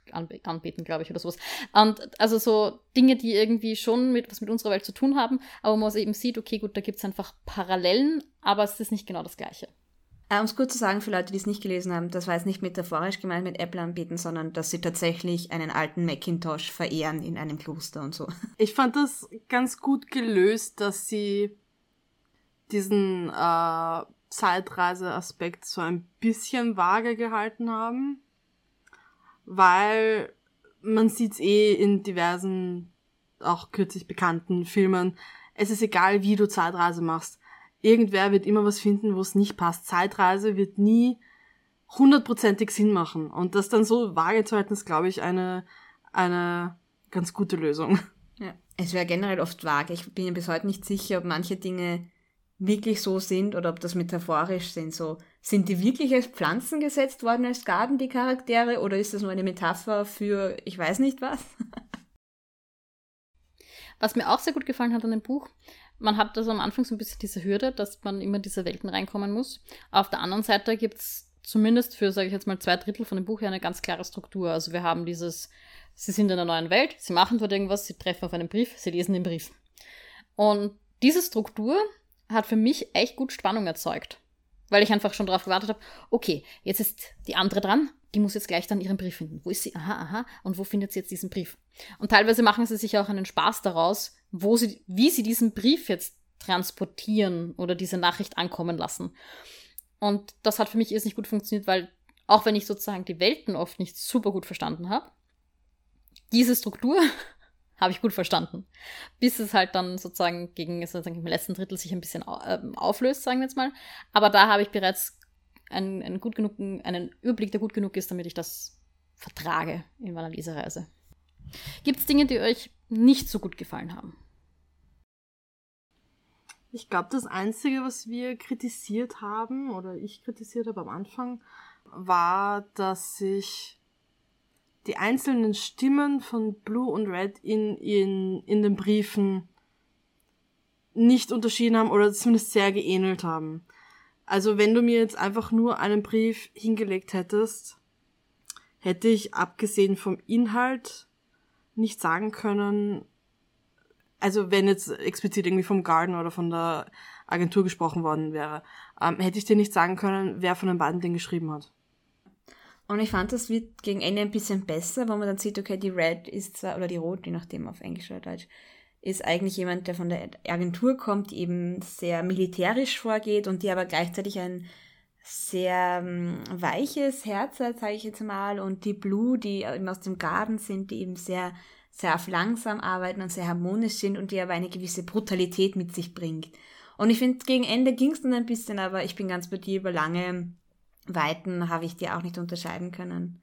ich, oder sowas. Und also so Dinge, die irgendwie schon was mit unserer Welt zu tun haben, aber man eben sieht, okay, gut, da gibt es einfach Parallelen, aber es ist nicht genau das Gleiche. Um es kurz zu sagen, für Leute, die es nicht gelesen haben, das war jetzt nicht metaphorisch gemeint mit Apple anbieten, sondern dass sie tatsächlich einen alten Macintosh verehren in einem Kloster und so. Ich fand das ganz gut gelöst, dass sie diesen Zeitreise-Aspekt so ein bisschen vage gehalten haben. Weil man sieht's in diversen, auch kürzlich bekannten Filmen. Es ist egal, wie du Zeitreise machst. Irgendwer wird immer was finden, wo es nicht passt. Zeitreise wird nie 100%ig Sinn machen. Und das dann so vage zu halten, ist, glaube ich, eine ganz gute Lösung. Ja. Es wäre generell oft vage. Ich bin ja bis heute nicht sicher, ob manche Dinge wirklich so sind oder ob das metaphorisch sind. So, sind die wirklich als Pflanzen gesetzt worden, als Garten, die Charaktere? Oder ist das nur eine Metapher für ich weiß nicht was? Was mir auch sehr gut gefallen hat an dem Buch, man hat also am Anfang so ein bisschen diese Hürde, dass man immer in diese Welten reinkommen muss. Auf der anderen Seite gibt es zumindest für, sage ich jetzt mal, 2/3 von dem Buch ja eine ganz klare Struktur. Also wir haben dieses, sie sind in einer neuen Welt, sie machen dort irgendwas, sie treffen auf einen Brief, sie lesen den Brief. Und diese Struktur hat für mich echt gut Spannung erzeugt, weil ich einfach schon darauf gewartet habe, okay, jetzt ist die andere dran, die muss jetzt gleich dann ihren Brief finden. Wo ist sie? Aha. Und wo findet sie jetzt diesen Brief? Und teilweise machen sie sich auch einen Spaß daraus, wie sie diesen Brief jetzt transportieren oder diese Nachricht ankommen lassen. Und das hat für mich erst nicht gut funktioniert, weil auch wenn ich sozusagen die Welten oft nicht super gut verstanden habe, diese Struktur habe ich gut verstanden. Bis es halt dann sozusagen im letzten Drittel sich ein bisschen auflöst, sagen wir jetzt mal. Aber da habe ich bereits einen Überblick, der gut genug ist, damit ich das vertrage in meiner Lesereise. Gibt es Dinge, die euch nicht so gut gefallen haben? Ich glaube, das Einzige, was wir kritisiert haben, oder ich kritisiert habe am Anfang, war, dass sich die einzelnen Stimmen von Blue und Red in den Briefen nicht unterschieden haben oder zumindest sehr geähnelt haben. Also wenn du mir jetzt einfach nur einen Brief hingelegt hättest, hätte ich abgesehen vom Inhalt nicht sagen können, also wenn jetzt explizit irgendwie vom Garden oder von der Agentur gesprochen worden wäre, hätte ich dir nicht sagen können, wer von den beiden den geschrieben hat. Und ich fand, das wird gegen Ende ein bisschen besser, weil man dann sieht, okay, die Red ist zwar, oder die Rot, je nachdem auf Englisch oder Deutsch, ist eigentlich jemand, der von der Agentur kommt, die eben sehr militärisch vorgeht und die aber gleichzeitig ein sehr weiches Herz hat, sage ich jetzt mal, und die Blue, die eben aus dem Garten sind, die eben sehr, sehr auf langsam arbeiten und sehr harmonisch sind und die aber eine gewisse Brutalität mit sich bringt. Und ich finde, gegen Ende ging es dann ein bisschen, aber ich bin ganz bei dir, über lange Weiten habe ich die auch nicht unterscheiden können.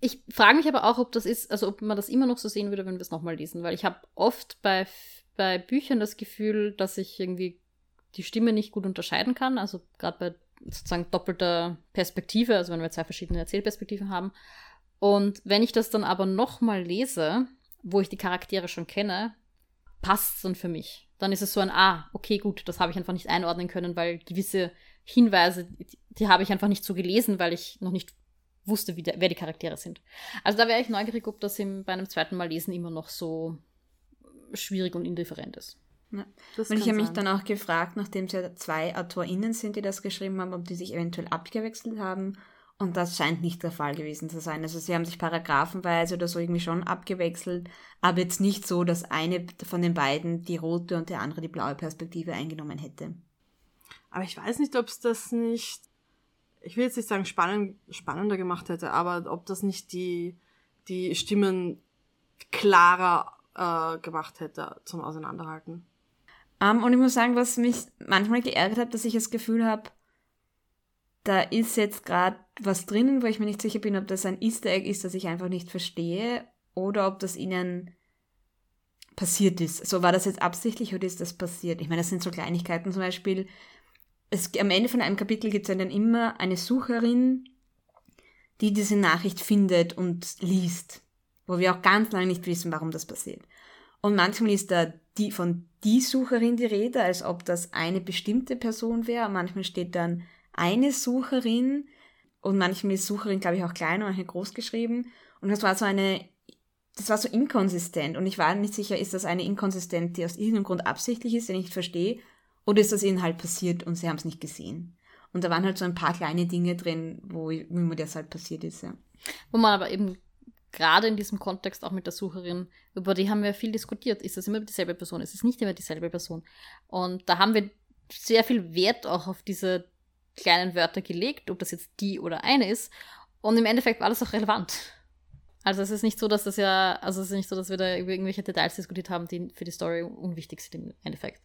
Ich frage mich aber auch, ob das ist, also ob man das immer noch so sehen würde, wenn wir es nochmal lesen, weil ich habe oft bei Büchern das Gefühl, dass ich irgendwie die Stimme nicht gut unterscheiden kann, also gerade bei sozusagen doppelter Perspektive, also wenn wir zwei verschiedene Erzählperspektiven haben. Und wenn ich das dann aber nochmal lese, wo ich die Charaktere schon kenne, passt es dann für mich. Dann ist es so ein, okay, gut, das habe ich einfach nicht einordnen können, weil gewisse Hinweise, die habe ich einfach nicht so gelesen, weil ich noch nicht wusste, wer die Charaktere sind. Also da wäre ich neugierig, ob das bei einem zweiten Mal lesen immer noch so schwierig und indifferent ist. Ja, und ich habe mich dann auch gefragt, nachdem es ja 2 AutorInnen sind, die das geschrieben haben, ob die sich eventuell abgewechselt haben. Und das scheint nicht der Fall gewesen zu sein. Also sie haben sich paragraphenweise oder so irgendwie schon abgewechselt, aber jetzt nicht so, dass eine von den beiden die rote und der andere die blaue Perspektive eingenommen hätte. Aber ich weiß nicht, ob es das nicht, ich will jetzt nicht sagen spannender gemacht hätte, aber ob das nicht die die Stimmen klarer gemacht hätte zum Auseinanderhalten. Und ich muss sagen, was mich manchmal geärgert hat, dass ich das Gefühl habe, da ist jetzt gerade was drinnen, wo ich mir nicht sicher bin, ob das ein Easter Egg ist, das ich einfach nicht verstehe, oder ob das ihnen passiert ist. So, war das jetzt absichtlich oder ist das passiert? Ich meine, das sind so Kleinigkeiten, zum Beispiel, am Ende von einem Kapitel gibt es dann immer eine Sucherin, die diese Nachricht findet und liest, wo wir auch ganz lange nicht wissen, warum das passiert. Und manchmal ist da die Sucherin die Rede, als ob das eine bestimmte Person wäre. Manchmal steht dann eine Sucherin und manchmal ist Sucherin, glaube ich, auch klein und manchmal groß geschrieben. Und das war so inkonsistent. Und ich war nicht sicher, ist das eine Inkonsistenz, die aus irgendeinem Grund absichtlich ist, den ich nicht verstehe, oder ist das ihnen halt passiert und sie haben es nicht gesehen. Und da waren halt so ein paar kleine Dinge drin, wie mir das halt passiert ist. Ja. Wo man aber eben gerade in diesem Kontext auch mit der Sucherin, über die haben wir viel diskutiert, ist das immer dieselbe Person, ist es nicht immer dieselbe Person. Und da haben wir sehr viel Wert auch auf diese kleinen Wörter gelegt, ob das jetzt die oder eine ist. Und im Endeffekt war das auch relevant. Also es ist nicht so, es ist nicht so, dass wir da über irgendwelche Details diskutiert haben, die für die Story unwichtig sind im Endeffekt.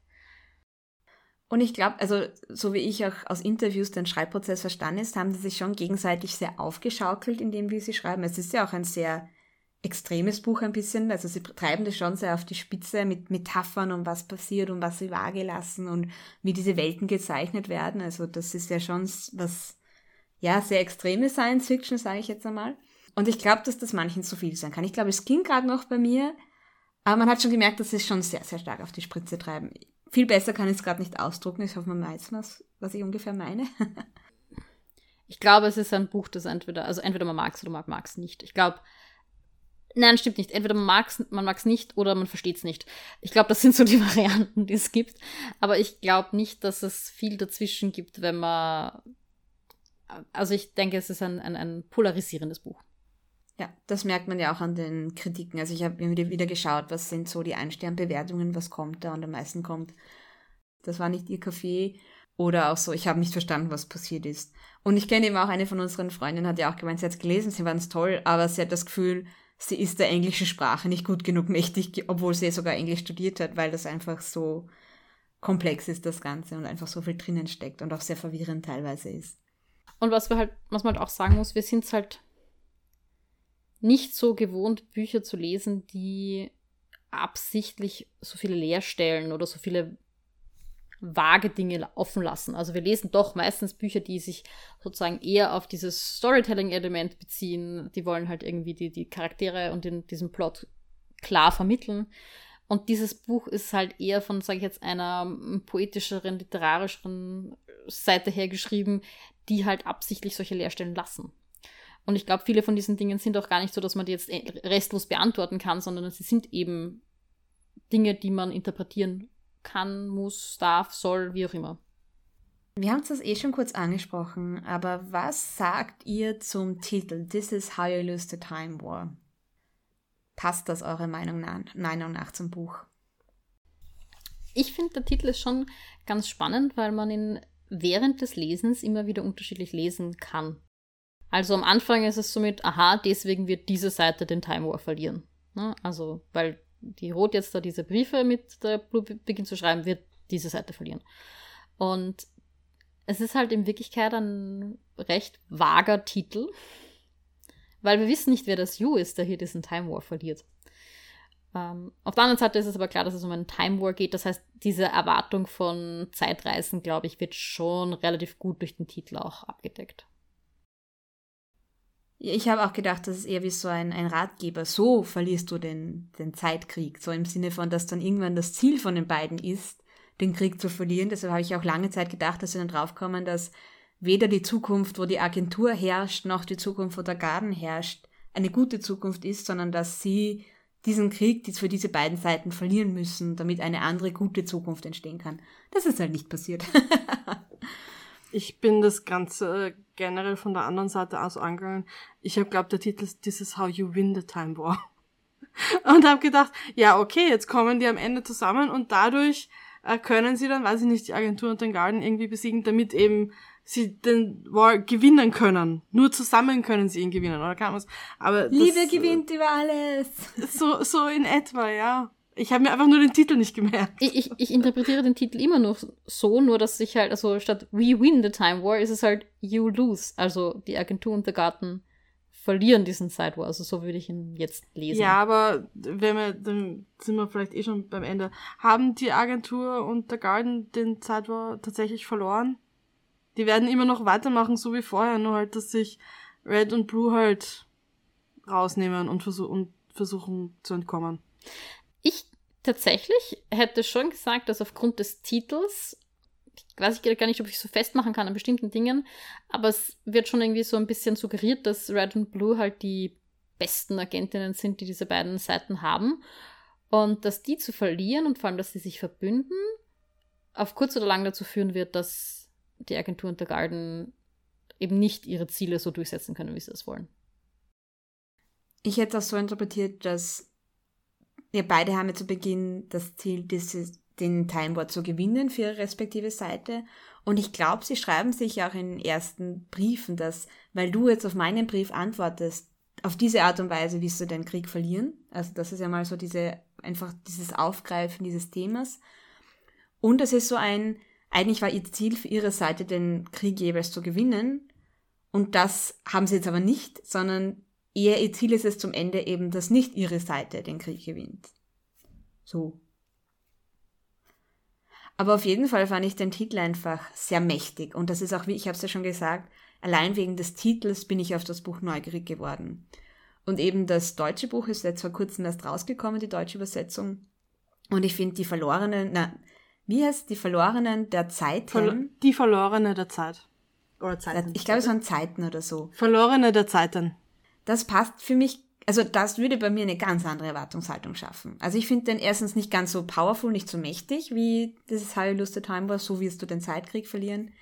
Und ich glaube, also so wie ich auch aus Interviews den Schreibprozess verstanden ist, haben sie sich schon gegenseitig sehr aufgeschaukelt in dem, wie sie schreiben. Es ist ja auch ein sehr extremes Buch ein bisschen, also sie treiben das schon sehr auf die Spitze mit Metaphern und was passiert und was sie wahrgelassen und wie diese Welten gezeichnet werden. Also das ist ja schon was, ja, sehr extreme Science-Fiction, sage ich jetzt einmal. Und ich glaube, dass das manchen zu viel sein kann. Ich glaube, es ging gerade noch bei mir, aber man hat schon gemerkt, dass sie es schon sehr, sehr stark auf die Spitze treiben. Viel besser kann ich es gerade nicht ausdrucken. Ich hoffe, man weiß, was ich ungefähr meine. Ich glaube, es ist ein Buch, das entweder man mag es oder man mag es nicht. Ich glaube, nein, stimmt nicht. Entweder man mag es nicht oder man versteht es nicht. Ich glaube, das sind so die Varianten, die es gibt. Aber ich glaube nicht, dass es viel dazwischen gibt, wenn man... Also ich denke, es ist ein polarisierendes Buch. Ja, das merkt man ja auch an den Kritiken. Also ich habe mir wieder geschaut, was sind so die Ein-Stern-Bewertungen, was kommt da und am meisten kommt, das war nicht ihr Kaffee oder auch so, ich habe nicht verstanden, was passiert ist. Und ich kenne eben auch eine von unseren Freundinnen, hat ja auch gemeint, sie hat es gelesen, sie fand es toll, aber sie hat das Gefühl, sie ist der englischen Sprache nicht gut genug mächtig, obwohl sie sogar Englisch studiert hat, weil das einfach so komplex ist, das Ganze, und einfach so viel drinnen steckt und auch sehr verwirrend teilweise ist. Und was man halt auch sagen muss, wir sind es halt nicht so gewohnt, Bücher zu lesen, die absichtlich so viele Leerstellen oder so viele vage Dinge offen lassen. Also wir lesen doch meistens Bücher, die sich sozusagen eher auf dieses Storytelling-Element beziehen. Die wollen halt irgendwie die Charaktere und diesen Plot klar vermitteln. Und dieses Buch ist halt eher von, sage ich jetzt, einer poetischeren, literarischeren Seite her geschrieben, die halt absichtlich solche Leerstellen lassen. Und ich glaube, viele von diesen Dingen sind auch gar nicht so, dass man die jetzt restlos beantworten kann, sondern sie sind eben Dinge, die man interpretieren kann, muss, darf, soll, wie auch immer. Wir haben das schon kurz angesprochen, aber was sagt ihr zum Titel This is how you lose the time war? Passt das eurer Meinung nach zum Buch? Ich finde, der Titel ist schon ganz spannend, weil man ihn während des Lesens immer wieder unterschiedlich lesen kann. Also am Anfang ist es somit, deswegen wird diese Seite den Time War verlieren. Ne? Also, weil die Roth jetzt da diese Briefe mit der Blue beginnt zu schreiben, wird diese Seite verlieren. Und es ist halt in Wirklichkeit ein recht vager Titel, weil wir wissen nicht, wer das You ist, der hier diesen Time War verliert. Auf der anderen Seite ist es aber klar, dass es um einen Time War geht. Das heißt, diese Erwartung von Zeitreisen, glaube ich, wird schon relativ gut durch den Titel auch abgedeckt. Ich habe auch gedacht, das ist eher wie so ein Ratgeber. So verlierst du den Zeitkrieg. So im Sinne von, dass dann irgendwann das Ziel von den beiden ist, den Krieg zu verlieren. Deshalb habe ich auch lange Zeit gedacht, dass wir dann draufkommen, dass weder die Zukunft, wo die Agentur herrscht, noch die Zukunft, wo der Garden herrscht, eine gute Zukunft ist, sondern dass sie diesen Krieg für diese beiden Seiten verlieren müssen, damit eine andere gute Zukunft entstehen kann. Das ist halt nicht passiert. Ich bin das Ganze generell von der anderen Seite aus angegangen. Ich habe glaubt, der Titel ist This is how you win the time war. Und habe gedacht, ja okay, jetzt kommen die am Ende zusammen und dadurch können sie dann, weiß ich nicht, die Agentur und den Garden irgendwie besiegen, damit eben sie den War gewinnen können. Nur zusammen können sie ihn gewinnen, oder kann man es? Aber das, Liebe gewinnt über alles. So in etwa, ja. Ich habe mir einfach nur den Titel nicht gemerkt. Ich interpretiere den Titel immer noch so, nur dass ich halt, also statt We Win the Time War, ist es halt You Lose. Also die Agentur und der Garten verlieren diesen Side War. Also so würde ich ihn jetzt lesen. Ja, aber wenn wir, dann sind wir vielleicht eh schon beim Ende. Haben die Agentur und der Garten den Side War tatsächlich verloren? Die werden immer noch weitermachen, so wie vorher, nur halt, dass sich Red und Blue halt rausnehmen und versuchen zu entkommen. Ich tatsächlich hätte schon gesagt, dass aufgrund des Titels, ich weiß gar nicht, ob ich so festmachen kann an bestimmten Dingen, aber es wird schon irgendwie so ein bisschen suggeriert, dass Red und Blue halt die besten Agentinnen sind, die diese beiden Seiten haben. Und dass die zu verlieren und vor allem, dass sie sich verbünden, auf kurz oder lang dazu führen wird, dass die Agentur und der Garden eben nicht ihre Ziele so durchsetzen können, wie sie es wollen. Ich hätte das so interpretiert, dass wir beide haben ja zu Beginn das Ziel, den Time War zu gewinnen für ihre respektive Seite. Und ich glaube, sie schreiben sich auch in ersten Briefen, dass, weil du jetzt auf meinen Brief antwortest, auf diese Art und Weise wirst du den Krieg verlieren. Also das ist ja mal so dieses Aufgreifen dieses Themas. Und das ist so eigentlich war ihr Ziel für ihre Seite, den Krieg jeweils zu gewinnen. Und das haben sie jetzt aber nicht, sondern eher ihr Ziel ist es zum Ende eben, dass nicht ihre Seite den Krieg gewinnt. So. Aber auf jeden Fall fand ich den Titel einfach sehr mächtig. Und das ist auch, wie ich habe es ja schon gesagt, allein wegen des Titels bin ich auf das Buch neugierig geworden. Und eben das deutsche Buch ist jetzt vor kurzem erst rausgekommen, die deutsche Übersetzung. Und ich finde Die Verlorenen der Zeiten? Die Verlorene der Zeit. Oder Zeiten. Ich glaube, es waren Zeiten oder so. Verlorene der Zeiten. Das passt für mich, also das würde bei mir eine ganz andere Erwartungshaltung schaffen. Also ich finde den erstens nicht ganz so powerful, nicht so mächtig, wie dieses How You Lose the Time War, so wirst du den Zeitkrieg verlieren.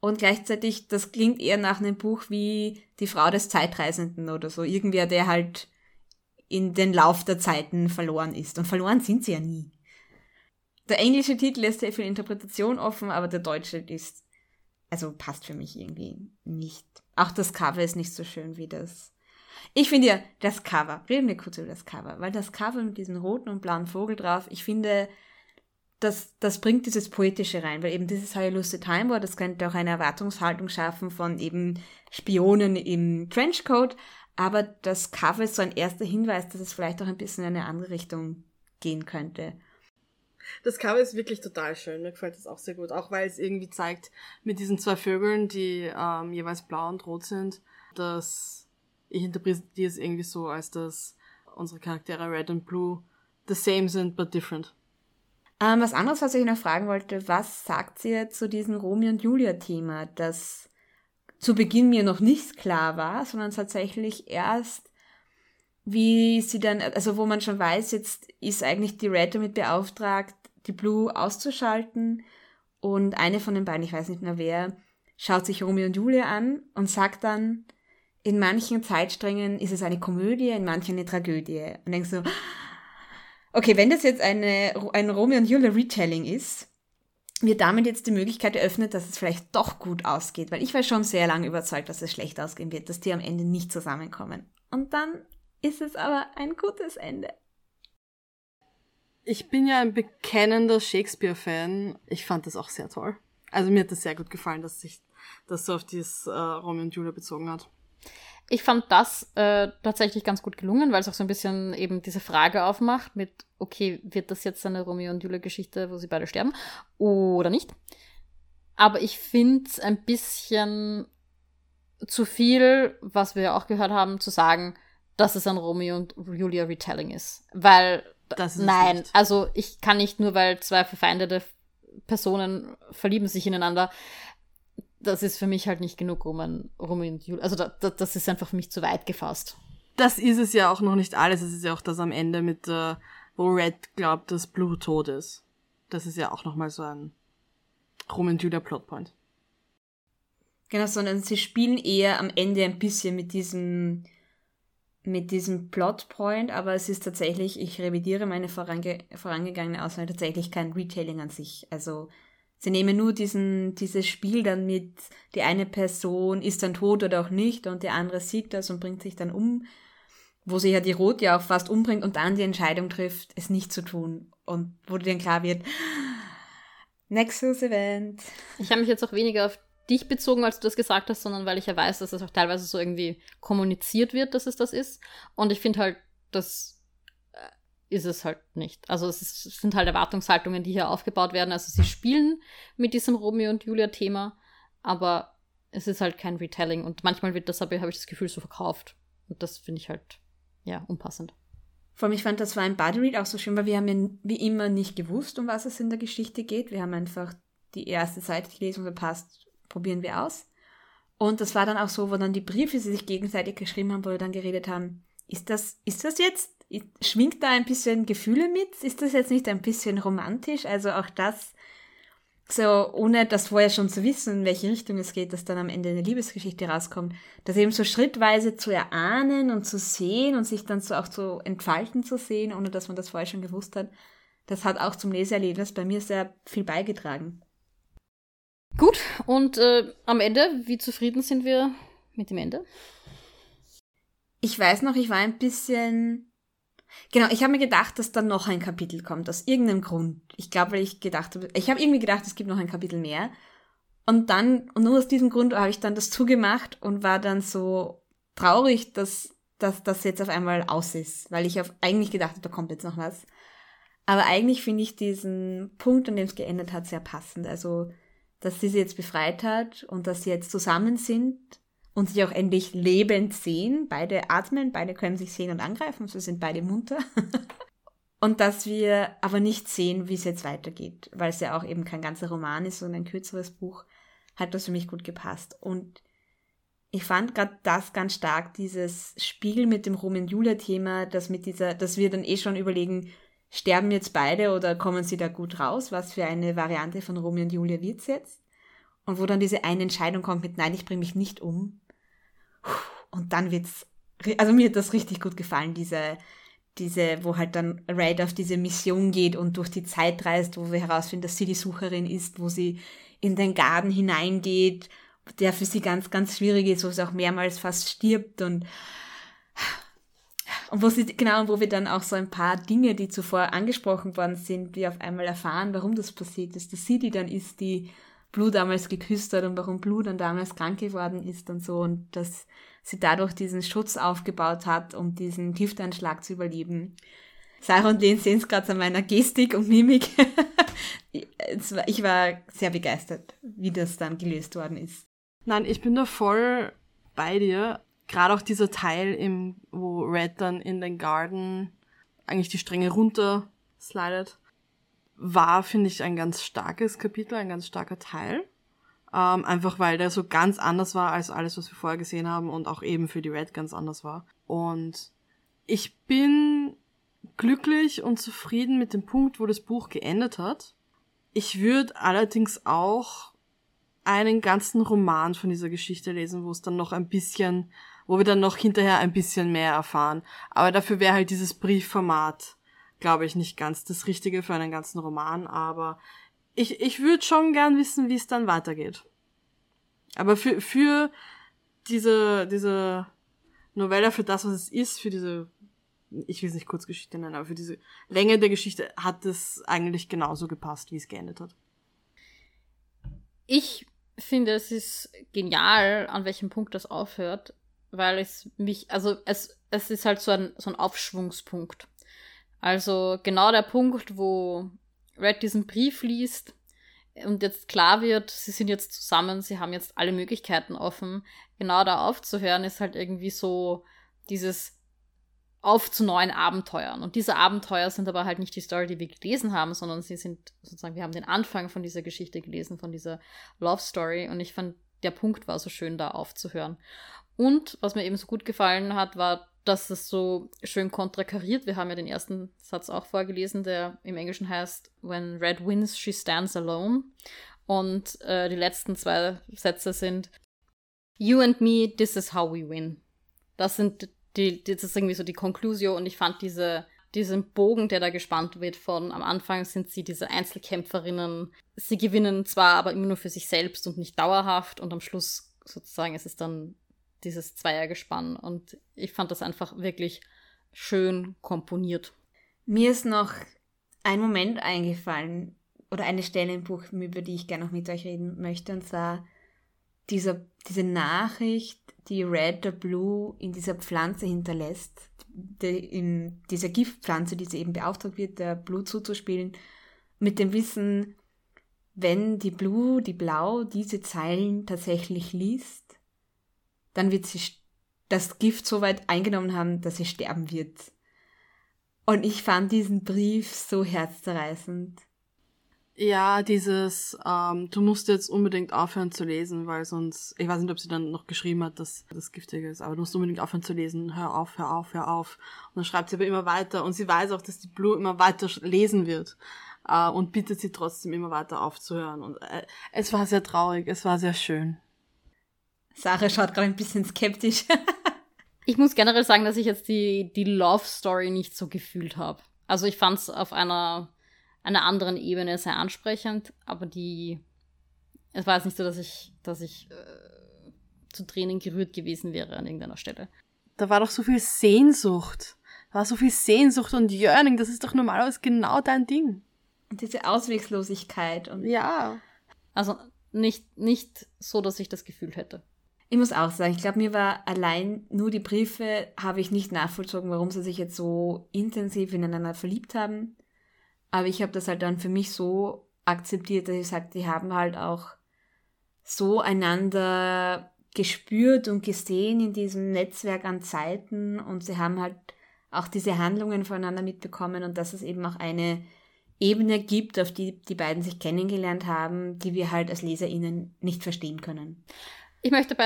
Und gleichzeitig, das klingt eher nach einem Buch wie Die Frau des Zeitreisenden oder so. Irgendwer, der halt in den Lauf der Zeiten verloren ist. Und verloren sind sie ja nie. Der englische Titel lässt sehr viel Interpretation offen, aber der deutsche ist, also passt für mich irgendwie nicht. Auch das Cover ist nicht so schön wie das. Ich finde ja, das Cover, reden wir kurz über das Cover, weil das Cover mit diesem roten und blauen Vogel drauf, ich finde, das bringt dieses Poetische rein, weil eben dieses How You Lose the Time War, das könnte auch eine Erwartungshaltung schaffen von eben Spionen im Trenchcoat, aber das Cover ist so ein erster Hinweis, dass es vielleicht auch ein bisschen in eine andere Richtung gehen könnte. Das Cover ist wirklich total schön, mir gefällt das auch sehr gut, auch weil es irgendwie zeigt, mit diesen zwei Vögeln, die jeweils blau und rot sind, dass ich interpretiere es irgendwie so, als dass unsere Charaktere Red und Blue the same sind, but different. Was anderes, was ich noch fragen wollte, was sagt ihr zu diesem Romeo und Julia-Thema, das zu Beginn mir noch nicht klar war, sondern tatsächlich erst wie sie dann, also wo man schon weiß, jetzt ist eigentlich die Red damit beauftragt, die Blue auszuschalten und eine von den beiden, ich weiß nicht mehr wer, schaut sich Romeo und Julia an und sagt dann, in manchen Zeitsträngen ist es eine Komödie, in manchen eine Tragödie. Und denkst so, okay, wenn das jetzt ein Romeo und Julia Retelling ist, wird damit jetzt die Möglichkeit eröffnet, dass es vielleicht doch gut ausgeht, weil ich war schon sehr lange überzeugt, dass es schlecht ausgehen wird, dass die am Ende nicht zusammenkommen. Und dann ist es aber ein gutes Ende. Ich bin ja ein bekennender Shakespeare-Fan. Ich fand das auch sehr toll. Also mir hat das sehr gut gefallen, dass sich das so auf dieses Romeo und Julia bezogen hat. Ich fand das tatsächlich ganz gut gelungen, weil es auch so ein bisschen eben diese Frage aufmacht mit, okay, wird das jetzt eine Romeo und Julia-Geschichte, wo sie beide sterben oder nicht? Aber ich finde es ein bisschen zu viel, was wir ja auch gehört haben, zu sagen, dass es ein Romeo und Julia Retelling ist. Weil, nein, nicht. Also ich kann nicht nur, weil zwei verfeindete Personen verlieben sich ineinander, das ist für mich halt nicht genug, um ein Romeo und Julia, also das ist einfach für mich zu weit gefasst. Das ist es ja auch noch nicht alles, es ist ja auch das am Ende mit, wo Red glaubt, dass Blue tot ist. Das ist ja auch nochmal so ein Romeo und Julia Plotpoint. Genau, sondern sie spielen eher am Ende ein bisschen mit diesem Plotpoint, aber es ist tatsächlich, ich revidiere meine vorangegangene Aussage, tatsächlich kein Retelling an sich. Also Sie nehmen nur dieses Spiel dann mit, die eine Person ist dann tot oder auch nicht und die andere sieht das und bringt sich dann um, wo sie ja die Rot ja auch fast umbringt und dann die Entscheidung trifft, es nicht zu tun und wo dir dann klar wird, Nexus Event. Ich habe mich jetzt auch weniger auf dich bezogen, als du das gesagt hast, sondern weil ich ja weiß, dass das auch teilweise so irgendwie kommuniziert wird, dass es das ist. Und ich finde halt, das ist es halt nicht. Also es sind halt Erwartungshaltungen, die hier aufgebaut werden. Also sie spielen mit diesem Romeo und Julia-Thema, aber es ist halt kein Retelling. Und manchmal wird das, habe ich das Gefühl, so verkauft. Und das finde ich halt, ja, unpassend. Vor allem, ich fand, das war im Bodyread auch so schön, weil wir haben ja wie immer nicht gewusst, um was es in der Geschichte geht. Wir haben einfach die erste Seite, die Lesung verpasst, probieren wir aus. Und das war dann auch so, wo dann die Briefe, sie sich gegenseitig geschrieben haben, wo wir dann geredet haben, ist das jetzt? Schwingt da ein bisschen Gefühle mit? Ist das jetzt nicht ein bisschen romantisch? Also auch das, so ohne das vorher schon zu wissen, in welche Richtung es geht, dass dann am Ende eine Liebesgeschichte rauskommt, das eben so schrittweise zu erahnen und zu sehen und sich dann so auch zu entfalten zu sehen, ohne dass man das vorher schon gewusst hat, das hat auch zum Leseerlebnis bei mir sehr viel beigetragen. Gut, und am Ende, wie zufrieden sind wir mit dem Ende? Ich weiß noch, ich war ein bisschen... Genau, ich habe mir gedacht, dass dann noch ein Kapitel kommt, aus irgendeinem Grund. Ich glaube, weil ich habe irgendwie gedacht, es gibt noch ein Kapitel mehr. Und dann, und nur aus diesem Grund habe ich dann das zugemacht und war dann so traurig, dass das jetzt auf einmal aus ist, weil ich eigentlich gedacht habe, da kommt jetzt noch was. Aber eigentlich finde ich diesen Punkt, an dem es geendet hat, sehr passend. Also, dass sie jetzt befreit hat und dass sie jetzt zusammen sind. Und sich auch endlich lebend sehen. Beide atmen, beide können sich sehen und angreifen. So sind beide munter. Und dass wir aber nicht sehen, wie es jetzt weitergeht. Weil es ja auch eben kein ganzer Roman ist, sondern ein kürzeres Buch. Hat das für mich gut gepasst. Und ich fand gerade das ganz stark, dieses Spiegel mit dem Romeo und Julia-Thema, dass wir dann eh schon überlegen, sterben jetzt beide oder kommen sie da gut raus? Was für eine Variante von Romeo und Julia wird's jetzt? Und wo dann diese eine Entscheidung kommt mit, nein, ich bringe mich nicht um. Und dann mir hat das richtig gut gefallen, diese, wo halt dann Red auf diese Mission geht und durch die Zeit reist, wo wir herausfinden, dass sie die Sucherin ist, wo sie in den Garten hineingeht, der für sie ganz, ganz schwierig ist, wo sie auch mehrmals fast stirbt und wo wir dann auch so ein paar Dinge, die zuvor angesprochen worden sind, die auf einmal erfahren, warum das passiert ist, dass sie die dann ist, die Blue damals geküsst hat und warum Blue dann damals krank geworden ist und so und dass sie dadurch diesen Schutz aufgebaut hat, um diesen Gifteinschlag zu überleben. Sarah und Len sehen es gerade an meiner Gestik und Mimik. Ich war sehr begeistert, wie das dann gelöst worden ist. Nein, ich bin da voll bei dir. Gerade auch dieser Teil, wo Red dann in den Garden eigentlich die Stränge runter slidet. War, finde ich, ein ganz starkes Kapitel, ein ganz starker Teil. Einfach weil der so ganz anders war als alles, was wir vorher gesehen haben und auch eben für die Red ganz anders war. Und ich bin glücklich und zufrieden mit dem Punkt, wo das Buch geendet hat. Ich würde allerdings auch einen ganzen Roman von dieser Geschichte lesen, wo wir dann noch hinterher ein bisschen mehr erfahren. Aber dafür wäre halt dieses Briefformat, glaube ich, nicht ganz das Richtige für einen ganzen Roman, aber ich würde schon gern wissen, wie es dann weitergeht. Aber für diese Novelle, für das, was es ist, für diese, ich will es nicht Kurzgeschichte nennen, aber für diese Länge der Geschichte hat es eigentlich genauso gepasst, wie es geendet hat. Ich finde, es ist genial, an welchem Punkt das aufhört, weil es ist halt so ein Aufschwungspunkt. Also genau der Punkt, wo Red diesen Brief liest und jetzt klar wird, sie sind jetzt zusammen, sie haben jetzt alle Möglichkeiten offen. Genau da aufzuhören ist halt irgendwie so dieses auf zu neuen Abenteuern. Und diese Abenteuer sind aber halt nicht die Story, die wir gelesen haben, sondern sie sind sozusagen, wir haben den Anfang von dieser Geschichte gelesen, von dieser Love Story. Und ich fand, der Punkt war so schön, da aufzuhören. Und was mir eben so gut gefallen hat, war, dass es so schön kontrakariert. Wir haben ja den ersten Satz auch vorgelesen, der im Englischen heißt, when Red wins, she stands alone. Und die letzten zwei Sätze sind, you and me, this is how we win. Das ist irgendwie so die Conclusio und ich fand diese diesem Bogen, der da gespannt wird von am Anfang sind sie diese Einzelkämpferinnen. Sie gewinnen zwar, aber immer nur für sich selbst und nicht dauerhaft. Und am Schluss sozusagen ist es dann dieses Zweiergespann. Und ich fand das einfach wirklich schön komponiert. Mir ist noch ein Moment eingefallen oder eine Stelle im Buch, über die ich gerne noch mit euch reden möchte. Und zwar diese Nachricht, die Red the Blue in dieser Pflanze hinterlässt, in dieser Giftpflanze, die sie eben beauftragt wird, der Blue zuzuspielen, mit dem Wissen, wenn die Blau, diese Zeilen tatsächlich liest, dann wird sie das Gift so weit eingenommen haben, dass sie sterben wird. Und ich fand diesen Brief so herzzerreißend. Ja, dieses, du musst jetzt unbedingt aufhören zu lesen, weil sonst, ich weiß nicht, ob sie dann noch geschrieben hat, dass das giftig ist, aber du musst unbedingt aufhören zu lesen, hör auf. Und dann schreibt sie aber immer weiter und sie weiß auch, dass die Blue immer weiter lesen wird und bittet sie trotzdem immer weiter aufzuhören. Und es war sehr traurig, es war sehr schön. Sarah schaut gerade ein bisschen skeptisch. Ich muss generell sagen, dass ich jetzt die Love Story nicht so gefühlt habe. Also ich fand es auf einer anderen Ebene sehr ansprechend, aber es war jetzt nicht so, dass ich zu Tränen gerührt gewesen wäre an irgendeiner Stelle. Da war doch so viel Sehnsucht. Da war so viel Sehnsucht und Yearning. Das ist doch normalerweise genau dein Ding. Und diese Auswegslosigkeit. Und ja. Also nicht so, dass ich das Gefühl hätte. Ich muss auch sagen, ich glaube, mir war allein nur die Briefe, habe ich nicht nachvollzogen, warum sie sich jetzt so intensiv ineinander verliebt haben. Aber ich habe das halt dann für mich so akzeptiert, dass ich sage, die haben halt auch so einander gespürt und gesehen in diesem Netzwerk an Zeiten und sie haben halt auch diese Handlungen voneinander mitbekommen und dass es eben auch eine Ebene gibt, auf die die beiden sich kennengelernt haben, die wir halt als LeserInnen nicht verstehen können. Ich möchte ich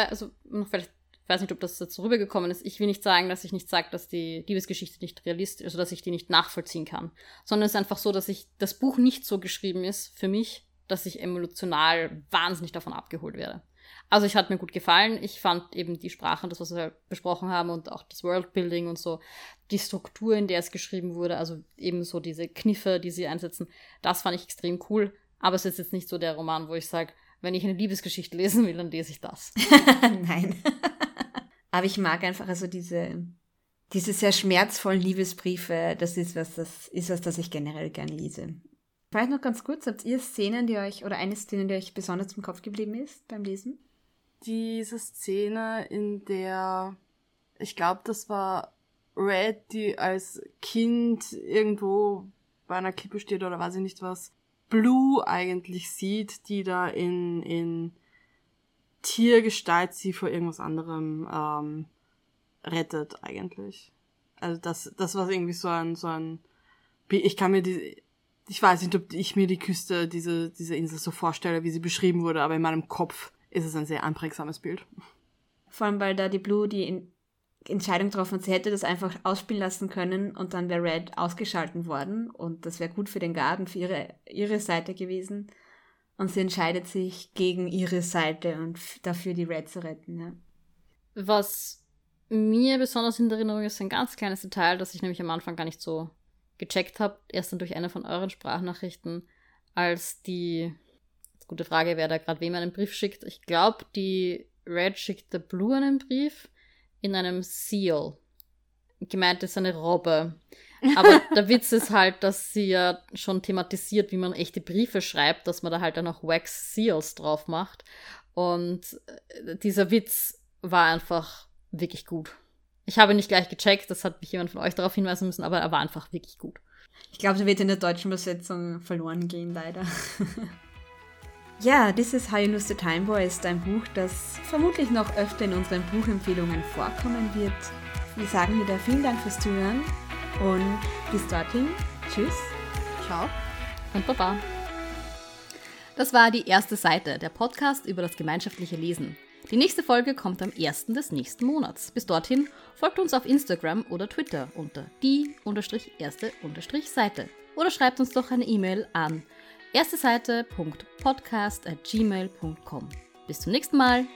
weiß nicht, ob das jetzt rübergekommen ist. Ich will nicht sagen, dass ich nicht sage, dass die Liebesgeschichte nicht realistisch ist, also dass ich die nicht nachvollziehen kann. Sondern es ist einfach so, dass das Buch nicht so geschrieben ist für mich, dass ich emotional wahnsinnig davon abgeholt werde. Also es hat mir gut gefallen. Ich fand eben die Sprache, das, was wir besprochen haben und auch das Worldbuilding und so, die Struktur, in der es geschrieben wurde, also eben so diese Kniffe, die sie einsetzen, das fand ich extrem cool. Aber es ist jetzt nicht so der Roman, wo ich sage, wenn ich eine Liebesgeschichte lesen will, dann lese ich das. Nein. Aber ich mag einfach also diese sehr schmerzvollen Liebesbriefe. Das ist was ich generell gern lese. Vielleicht noch ganz kurz, habt ihr Szenen, eine Szene, die euch besonders im Kopf geblieben ist beim Lesen? Diese Szene, in der, ich glaube, das war Red, die als Kind irgendwo bei einer Kippe steht oder weiß ich nicht was, Blue eigentlich sieht, die da in Tiergestalt sie vor irgendwas anderem rettet eigentlich. Also das war irgendwie so ein ich weiß nicht, ob ich mir die Küste, diese Insel so vorstelle, wie sie beschrieben wurde, aber in meinem Kopf ist es ein sehr einprägsames Bild. Vor allem, weil da die Blue die Entscheidung getroffen hat, sie hätte das einfach ausspielen lassen können und dann wäre Red ausgeschalten worden und das wäre gut für den Garten, für ihre Seite gewesen. Und sie entscheidet sich gegen ihre Seite und dafür die Red zu retten. Ja. Was mir besonders in der Erinnerung ist, ein ganz kleines Detail, das ich nämlich am Anfang gar nicht so gecheckt habe, erst dann durch eine von euren Sprachnachrichten, als gute Frage, wer da gerade wem einen Brief schickt. Ich glaube, die Red schickt der Blue einen Brief in einem Seal. Gemeint ist eine Robbe. Aber der Witz ist halt, dass sie ja schon thematisiert, wie man echte Briefe schreibt, dass man da halt dann auch Wax Seals drauf macht. Und dieser Witz war einfach wirklich gut. Ich habe ihn nicht gleich gecheckt, das hat mich jemand von euch darauf hinweisen müssen, aber er war einfach wirklich gut. Ich glaube, der wird in der deutschen Übersetzung verloren gehen, leider. Ja, This is How You Lose the Time Boy ist ein Buch, das vermutlich noch öfter in unseren Buchempfehlungen vorkommen wird. Wir sagen wieder vielen Dank fürs Zuhören und bis dorthin. Tschüss, ciao und baba. Das war die erste Seite, der Podcast über das gemeinschaftliche Lesen. Die nächste Folge kommt am 1. des nächsten Monats. Bis dorthin folgt uns auf Instagram oder Twitter unter die_erste_Seite oder schreibt uns doch eine E-Mail an ersteseite.podcast@gmail.com. Bis zum nächsten Mal.